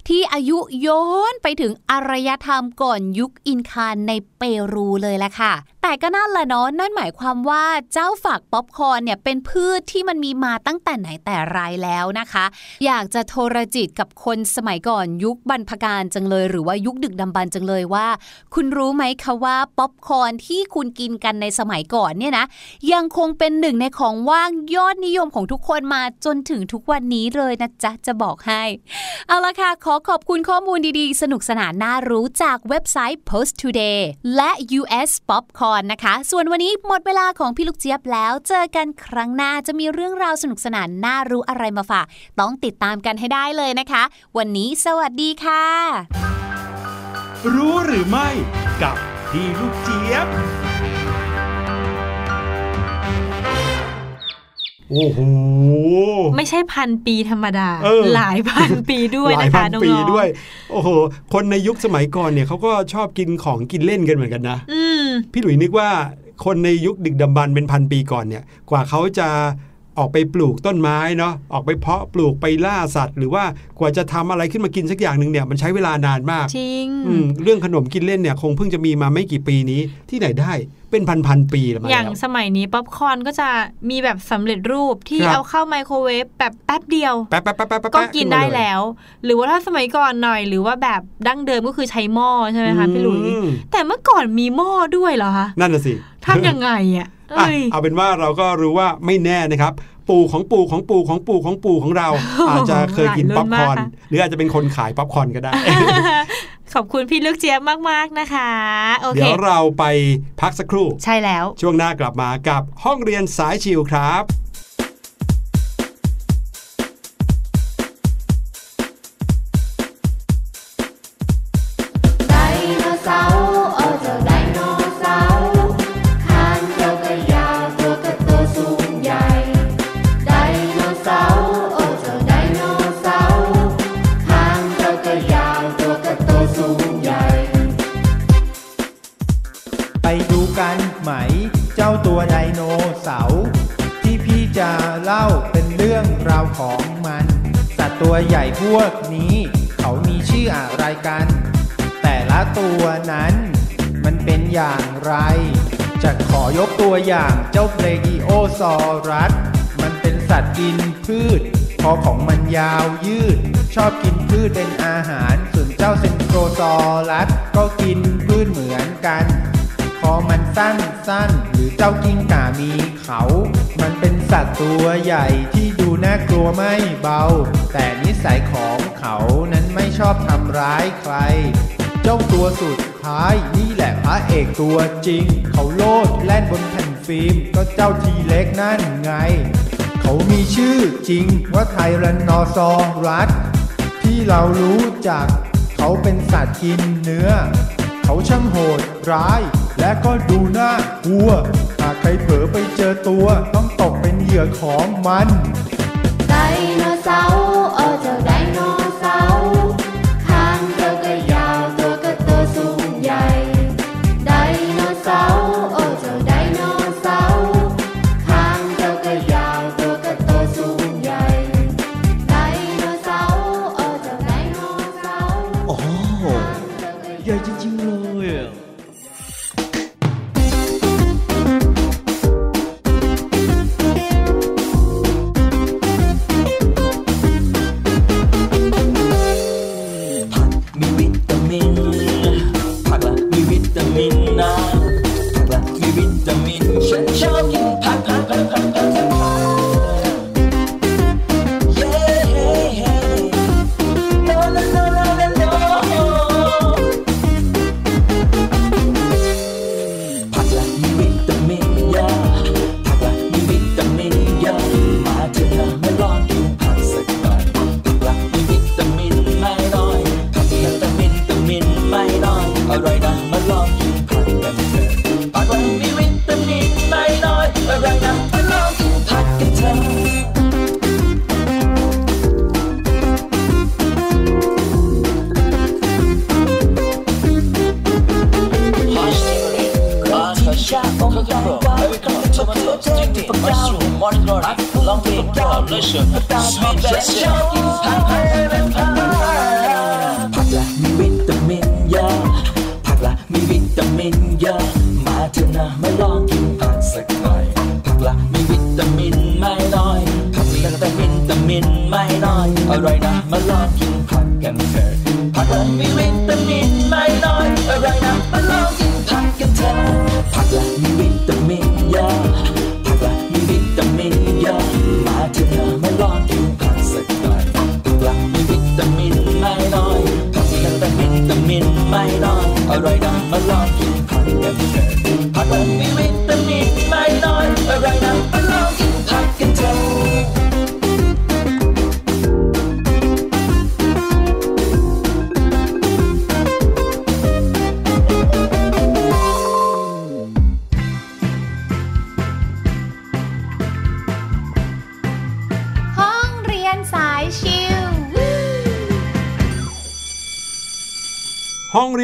ที่อายุย้อนไปถึงอารยธรรมก่อนยุคอินคาในเปรูเลยละค่ะแต่ก็นั่นแหละเนาะนั่นหมายความว่าเจ้าฝักป๊อปคอร์นเนี่ยเป็นพืชที่มันมีมาตั้งแต่ไหนแต่ไรแล้วนะคะอยากจะโทรจิตกับคนสมัยก่อนยุคบรรพกาลจังเลยหรือว่ายุคดึกดำบรร านจังเลยว่าคุณรู้ไหมคะว่าป๊อปคอร์นที่คุณกินกันในสมัยก่อนเนี่ยนะยังคงเป็นหนึ่งในของว่างยอดนิยมของทุกคนมาจนถึงทุกวันนี้เลยนะจ๊ะจะบอกให้เอาล่ะค่ะขอขอบคุณข้อมูลดีๆสนุกสนานน่ารู้จากเว็บไซต์ Post Today และ US Popcorn นะคะส่วนวันนี้หมดเวลาของพี่ลูกเจี๊ยบแล้วเจอกันครั้งหน้าจะมีเรื่องราวสนุกสนานน่ารู้อะไรมาฝากต้องติดตามกันให้ได้เลยนะคะวันนี้สวัสดีค่ะรู้หรือไม่กับพี่ลูกเจี๊ยบโอ้โหไม่ใช่พันปีธรรมดาหลายพันปีด้วยนะคะน้องๆหลายพันปีด้วยโอ้โหคนในยุคสมัยก่อนเนี่ยเขาก็ชอบกินของกินเล่นกันเหมือนกันนะพี่หลุยนึกว่าคนในยุคดึกดำบรรพ์เป็นพันปีก่อนเนี่ยกว่าเขาจะออกไปปลูกต้นไม้เนาะออกไปเพาะปลูกไปล่าสัตว์หรือว่ากว่าจะทำอะไรขึ้นมากินสักอย่างหนึ่งเนี่ยมันใช้เวลานานมากจริงเรื่องขนมกินเล่นเนี่ยคงเพิ่งจะมีมาไม่กี่ปีนี้ที่ไหนได้เป็นพันปีแล้วมั้ยอย่างสมัยนี้ป๊อปคอร์นก็จะมีแบบสำเร็จรูปที่เอาเข้าไมโครเวฟแบบแป๊บเดียวก็กินได้แล้วหรือว่าถ้าสมัยก่อนหน่อยหรือว่าแบบดั้งเดิมก็คือใช้หม้อใช่ไหมคะพี่หลุยแต่เมื่อก่อนมีหม้อด้วยเหรอคะนั่นน่ะสิทำยังไงอ่ะเอาเป็นว่าเราก็รู้ว่าไม่แน่นะครับปู่ของเราอาจจะเคยกินป๊อปคอร์นหรืออาจจะเป็นคนขายป๊อปคอร์นก็ได้ขอบคุณพี่ลูกเจี๊ยบมากๆนะคะเดี๋ยวเราไปพักสักครู่ใช่แล้วช่วงหน้ากลับมากับห้องเรียนสายชิลครับตัวใหญ่พวกนี้เขามีชื่ออะไรกันแต่ละตัวนั้นมันเป็นอย่างไรจะขอยกตัวอย่างเจ้าเพลกิโอซอรัสมันเป็นสัตว์กินพืชคอของมันยาวยืดชอบกินพืชเป็นอาหารส่วนเจ้าเซนโทรซอรัสก็กินพืชเหมือนกันคอมันสั้นหรือเจ้ากิ้งก่ามีเขามันเป็นสัตว์ตัวใหญ่ที่ดูน่ากลัวไม่เบาแต่นิสัยของเขานั้นไม่ชอบทำร้ายใครเจ้าตัวสุดท้ายนี่แหละพระเอกตัวจริงเขาโลดแล่นบนแผ่นฟิล์มก็เจ้าทีเล็กนั่นไงเขามีชื่อจริงว่าไทแรนโนซอรัสที่เรารู้จักเขาเป็นสัตว์กินเนื้อเขาช่างโหดร้ายและก็ดูน่ากลัวหากใครเผลอไปเจอตัวต้องตกเป็นเหยื่อของมันไดโนเสาร์โอ้เจ้าไดโนเสาร์หางเจ้าก็ยาวตัวก็โตสูงใหญ่ไดโนเสาร์โอ้เจ้าไดโนเสาร์หางเจ้าก็ยาวตัวก็โตสูงใหญ่ไดโนเสาร์โอ้เจ้าไดโนเสาร์โอ้ใหญ่จริงๆเลยอร่อยนะมาลองกินผักกันเถอะผักมีวิตามินไม่น้อย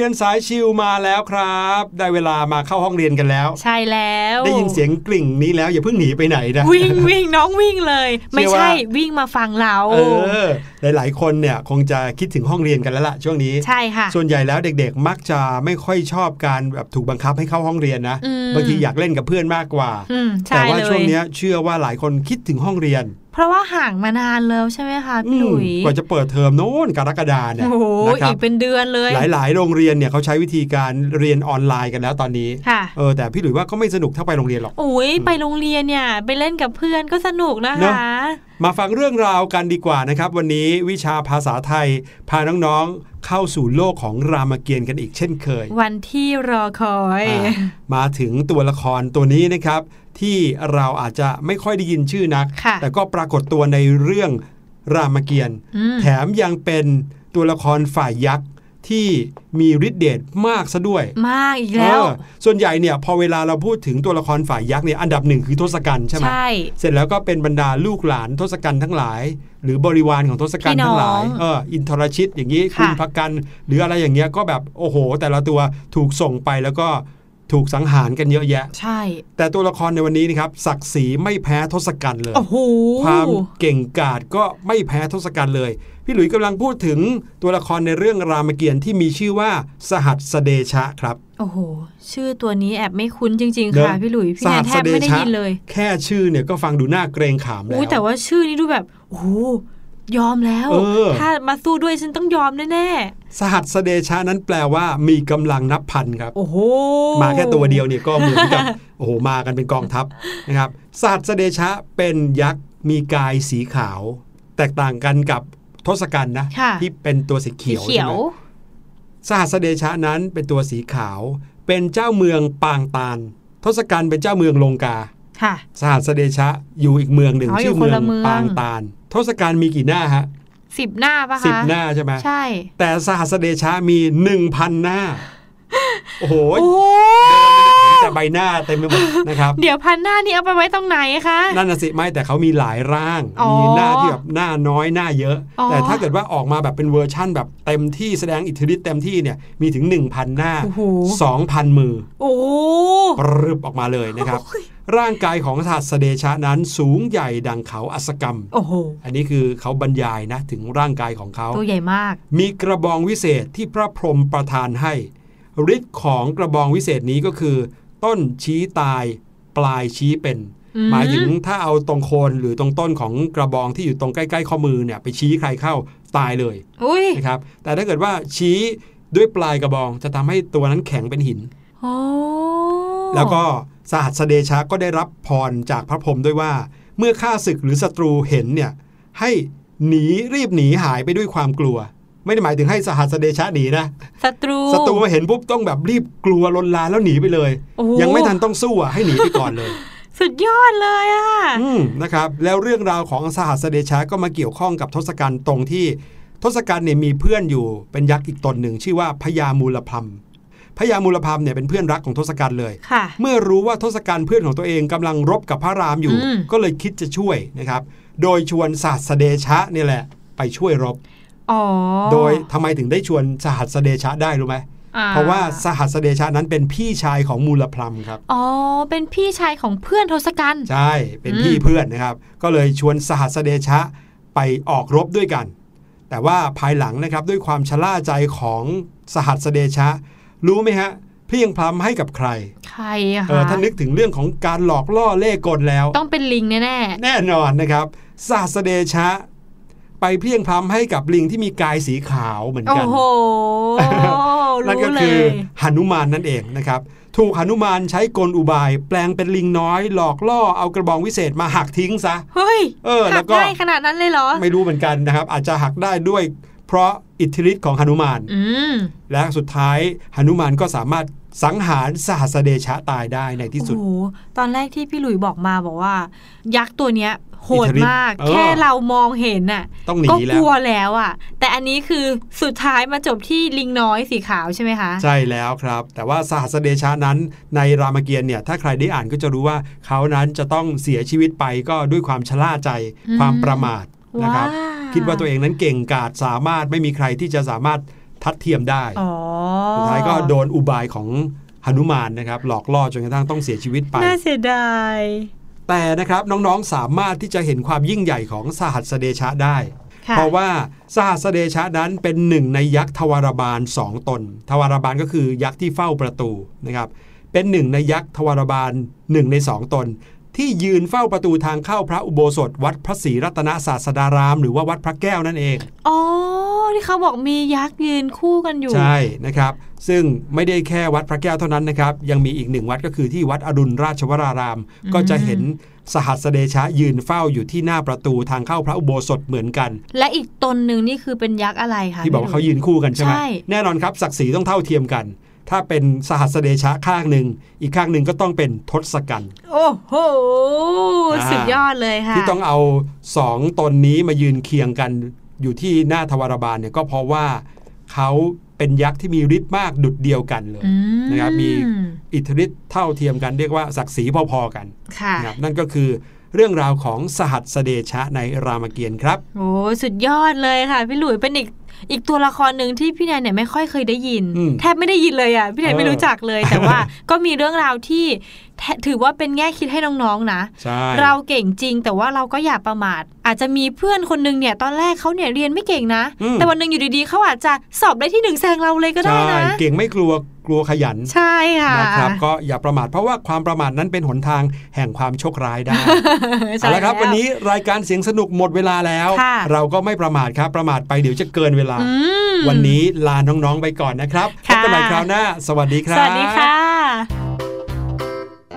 รียนสายชิลมาแล้วครับได้เวลามาเข้าห้องเรียนกันแล้วใช่แล้วได้ยินเสียงกลิ่งนี้แล้วอย่าเพิ่งหนีไปไหนนะวิ่งน้องวิ่งเลยไม่ใช่วิ่งมาฟังเราหลายๆคนเนี่ยคงจะคิดถึงห้องเรียนกันแล้วล่ะช่วงนี้ใช่ค่ะส่วนใหญ่แล้วเด็กๆมักจะไม่ค่อยชอบการแบบถูกบังคับให้เข้าห้องเรียนนะบางทีอยากเล่นกับเพื่อนมากกว่าแต่ว่าช่วงนี้เชื่อว่าหลายคนคิดถึงห้องเรียนเพราะว่าห่างมานานแล้วใช่ไหมคะพี่หลุยกว่าจะเปิดเทอมโน้นกรกฎาคมเนี่ยอีกเป็นเดือนเลยหลายๆโรงเรียนเนี่ยเขาใช้วิธีการเรียนออนไลน์กันแล้วตอนนี้แต่พี่หลุยว่าก็ไม่สนุกเท่าไปโรงเรียนหรอกโอ้ยไปโรงเรียนเนี่ยไปเล่นกับเพื่อนก็สนุกนะคะมาฟังเรื่องราวกันดีกว่านะครับวันนี้วิชาภาษาไทยพาน้องๆเข้าสู่โลกของรามเกียรติ์กันอีกเช่นเคยวันที่รอคอยมาถึงตัวละครตัวนี้นะครับที่เราอาจจะไม่ค่อยได้ยินชื่อนักแต่ก็ปรากฏตัวในเรื่องรามเกียรติ์แถมยังเป็นตัวละครฝ่ายยักษ์ที่มีฤทธิ์เดชมากซะด้วยมากอีกแล้วส่วนใหญ่เนี่ยพอเวลาเราพูดถึงตัวละครฝ่ายยักษ์เนี่ยอันดับหนึ่งคือทศกัณฐ์ใช่ไหมเสร็จแล้วก็เป็นบรรดาลูกหลานทศกัณฐ์ทั้งหลายหรือบริวารของทศกัณฐ์ทั้งหลายอินทรชิตอย่างนี้คุณพกันหรืออะไรอย่างเงี้ยก็แบบโอ้โหแต่ละตัวถูกส่งไปแล้วก็ถูกสังหารกันเยอะแยะใช่แต่ตัวละครในวันนี้นะครับศักดิ์ศรีไม่แพ้ทศกัณฐ์เลยความเก่งกาจก็ไม่แพ้ทศกัณฐ์เลยพี่หลุยส์กำลังพูดถึงตัวละครในเรื่องรามเกียรติ์ที่มีชื่อว่าสหัสเดชะครับโอ้โหชื่อตัวนี้แอบไม่คุ้นจริงๆค่ะพี่หลุยส์พี่แทบไม่ได้ยินเลยแค่ชื่อเนี่ยก็ฟังดูน่าเกรงขามแล้วแต่ว่าชื่อนี้ดูแบบโอ้โหยอมแล้วถ้ามาสู้ด้วยฉันต้องยอมแน่ๆสหัสเดชะนั้นแปลว่ามีกำลังนับพันครับโอ้โหมาแค่ตัวเดียวเนี่ยก็เหมือนกับโอ้โหมากันเป็นกองทัพนะครับสหัสเดชะเป็นยักษ์มีกายสีขาวแตกต่างกันกับทศกัณฐ์นะที่เป็นตัวสีเขียวใช่ไหมสหัสเดชะนั้นเป็นตัวสีขาวเป็นเจ้าเมืองปางตาลทศกัณฐ์เป็นเจ้าเมืองลงกาสหัสเดชะอยู่อีกเมืองหนึ่งชื่อเมืองปางตาลทศกัณฐ์มีกี่หน้าฮะ10หน้าป่ะคะ10หน้าใช่ไหมใช่แต่สหัสเดชะมี 1,000 หน้าโอ้โหแต่ใบหน้าเต็มไปหมดนะครับเดี๋ยวพันหน้านี่เอาไปไว้ตรงไหนคะนั่นน่ะสิไม่แต่เขามีหลายร่างมีหน้าที่แบบหน้าน้อยหน้าเยอะแต่ถ้าเกิดว่าออกมาแบบเป็นเวอร์ชั่นแบบเต็มที่แสดงอิทธิฤทธิ์เต็มที่เนี่ยมีถึง 1,000 หน้า 2,000 มือโอ้ปรึบออกมาเลยนะครับร่างกายของสหัสเดชะนั้นสูงใหญ่ดังเขาอัศกรรมอันนี้คือเขาบรรยายนะถึงร่างกายของเขาตัวใหญ่มากมีกระบองวิเศษที่พระพรหมประทานให้ฤทธิ์ของกระบองวิเศษนี้ก็คือต้นชี้ตายปลายชี้เป็นหมายถึงถ้าเอาตรงโคนหรือตรงต้นของกระบองที่อยู่ตรงใกล้ๆข้อมือเนี่ยไปชี้ใครเข้าตายเลยนะครับแต่ถ้าเกิดว่าชี้ด้วยปลายกระบองจะทำให้ตัวนั้นแข็งเป็นหินแล้วก็สหัสเดชะก็ได้รับพรจากพระพรหมด้วยว่าเมื่อข้าศึกหรือศัตรูเห็นเนี่ยให้หนีรีบหนีหายไปด้วยความกลัวไม่ได้หมายถึงให้สหัสเดชะหนีนะศัตรูมาเห็นปุ๊บต้องแบบรีบกลัวลนลานแล้วหนีไปเลยยังไม่ทันต้องสู้อ่ะให้หนีไปก่อนเลยสุดยอดเลยอ่ะนะครับแล้วเรื่องราวของสหัสเดชะก็มาเกี่ยวข้องกับทศกัณฐ์ตรงที่ทศกัณฐ์เนี่ยมีเพื่อนอยู่เป็นยักษ์อีกตนหนึ่งชื่อว่าพญามูลพรรมพญามูลพรรมเนี่ยเป็นเพื่อนรักของทศกัณฐ์เลยเมื่อรู้ว่าทศกัณฐ์เพื่อนของตัวเองกำลังรบกับพระรามอยู่ก็เลยคิดจะช่วยนะครับโดยชวนสหัสเดชะนี่แหละไปช่วยรบโดยทำไมถึงได้ชวนสหัสเดชะได้รู้ไหมเพราะว่าสหัสเดชะนั้นเป็นพี่ชายของมูลพรหมครับเป็นพี่ชายของเพื่อนทศกัณฐ์ใช่เป็นพี่เพื่อนนะครับก็เลยชวนสหัสเดชะไปออกรบด้วยกันแต่ว่าภายหลังนะครับด้วยความชล่าใจของสหัสเดชะรู้ไหมฮะเพลียงพล้ำให้กับใครอะคะถ้านึกถึงเรื่องของการหลอกล่อเล่ห์กลแล้วต้องเป็นลิงแน่นอนนะครับสหัสเดชะไปเพลียงพล้ำให้กับลิงที่มีกายสีขาวเหมือนกันโอ้โห นั่นก็คือหนุมานนั่นเองนะครับถูกหนุมานใช้กลอุบายแปลงเป็นลิงน้อยหลอกล่อเอากระบองวิเศษมาหักทิ้งซะเฮ้ยหักได้ขนาดนั้นเลยเหรอไม่รู้เหมือนกันนะครับอาจจะหักได้ด้วยเพราะอิทธิฤทธิ์ของหนุมานและสุดท้ายหนุมานก็สามารถสังหารสหัสเดชะตายได้ในที่สุดโอ้โหตอนแรกที่พี่หลุยส์บอกว่ายักษ์ตัวเนี้ยโหดมากแค่เรามองเห็นน่ะก็กลัวแล้วอ่ะแต่อันนี้คือสุดท้ายมาจบที่ลิงน้อยสีขาวใช่ไหมคะใช่แล้วครับแต่ว่าสหัสเดชะนั้นในรามเกียรติ์เนี่ยถ้าใครได้อ่านก็จะรู้ว่าเขานั้นจะต้องเสียชีวิตไปก็ด้วยความชล่าใจความประมาทนะครับคิดว่าตัวเองนั้นเก่งกาจสามารถไม่มีใครที่จะสามารถ ทัดเทียมได้สุดท้ายก็โดนอุบายของหนุมานนะครับหลอกล่อจนกระทั่งต้องเสียชีวิตไปน่าเสียดายแต่นะครับน้องๆสามารถที่จะเห็นความยิ่งใหญ่ของสหัสเดชะได้เพราะว่าสหัสเดชะนั้นเป็นหนึ่งในยักษ์ทวารบาล2ตนทวารบาลก็คือยักษ์ที่เฝ้าประตูนะครับเป็นหนึ่งในยักษ์ทวารบาล1ใน2ตนที่ยืนเฝ้าประตูทางเข้าพระอุโบสถวัดพระศรีรัตนศาสดารามหรือว่าวัดพระแก้วนั่นเองอ๋อที่เขาบอกมียักษ์ยืนคู่กันอยู่ใช่นะครับซึ่งไม่ได้แค่วัดพระแก้วเท่านั้นนะครับยังมีอีกหนึ่งวัดก็คือที่วัดอรุณราชวรารามก็จะเห็นสหัสเดชะยืนเฝ้าอยู่ที่หน้าประตูทางเข้าพระอุโบสถเหมือนกันและอีกตนหนึ่งนี่คือเป็นยักษ์อะไรคะที่บอกว่าเขายืนคู่กันใช่ไหมแน่นอนครับศักดิ์ศรีต้องเท่าเทียมกันถ้าเป็นสหัสเดชะข้างหนึ่งอีกข้างหนึ่งก็ต้องเป็นทศกัณฐ์โอ้โหสุดยอดเลยค่ะที่ต้องเอา2ตนนี้มายืนเคียงกันอยู่ที่หน้าทวารบาลเนี่ยก็เพราะว่าเขาเป็นยักษ์ที่มีฤทธิ์มากดุจเดียวกันเลยนะครับมีอิทธิฤทธิ์เท่าเทียมกันเรียกว่าศักดิ์ศรีพอๆกันนะครับนั่นก็คือเรื่องราวของสหัสเดชะในรามเกียรติ์ครับโอ้สุดยอดเลยค่ะพี่หลุยเป็นอีกตัวละครหนึ่งที่พี่แนนเนี่ยไม่ค่อยเคยได้ยินแทบไม่ได้ยินเลยอ่ะพี่แนนไม่รู้จักเลยแต่ว่า ก็มีเรื่องราวที่ถือว่าเป็นแง่คิดให้น้องๆนะเราเก่งจริงแต่ว่าเราก็อย่าประมาทอาจจะมีเพื่อนคนนึงเนี่ยตอนแรกเขาเนี่ยเรียนไม่เก่งนะแต่วันนึงอยู่ดีๆเขาอาจจะสอบได้ที่1แซงเราเลยก็ได้นะเก่งไม่กลัวขยันใช่ค่ะนะครับก็อย่าประมาทเพราะว่าความประมาทนั้นเป็นหนทางแห่งความโชคร้ายได้เอาละครับวันนี้รายการเสียงสนุกหมดเวลาแล้วเราก็ไม่ประมาทครับประมาทไปเดี๋ยวจะเกินเวลาวันนี้ลาน้องๆไปก่อนนะครับพบกันใหม่คราวหน้าสวัสดีครับสวัสดีค่ะ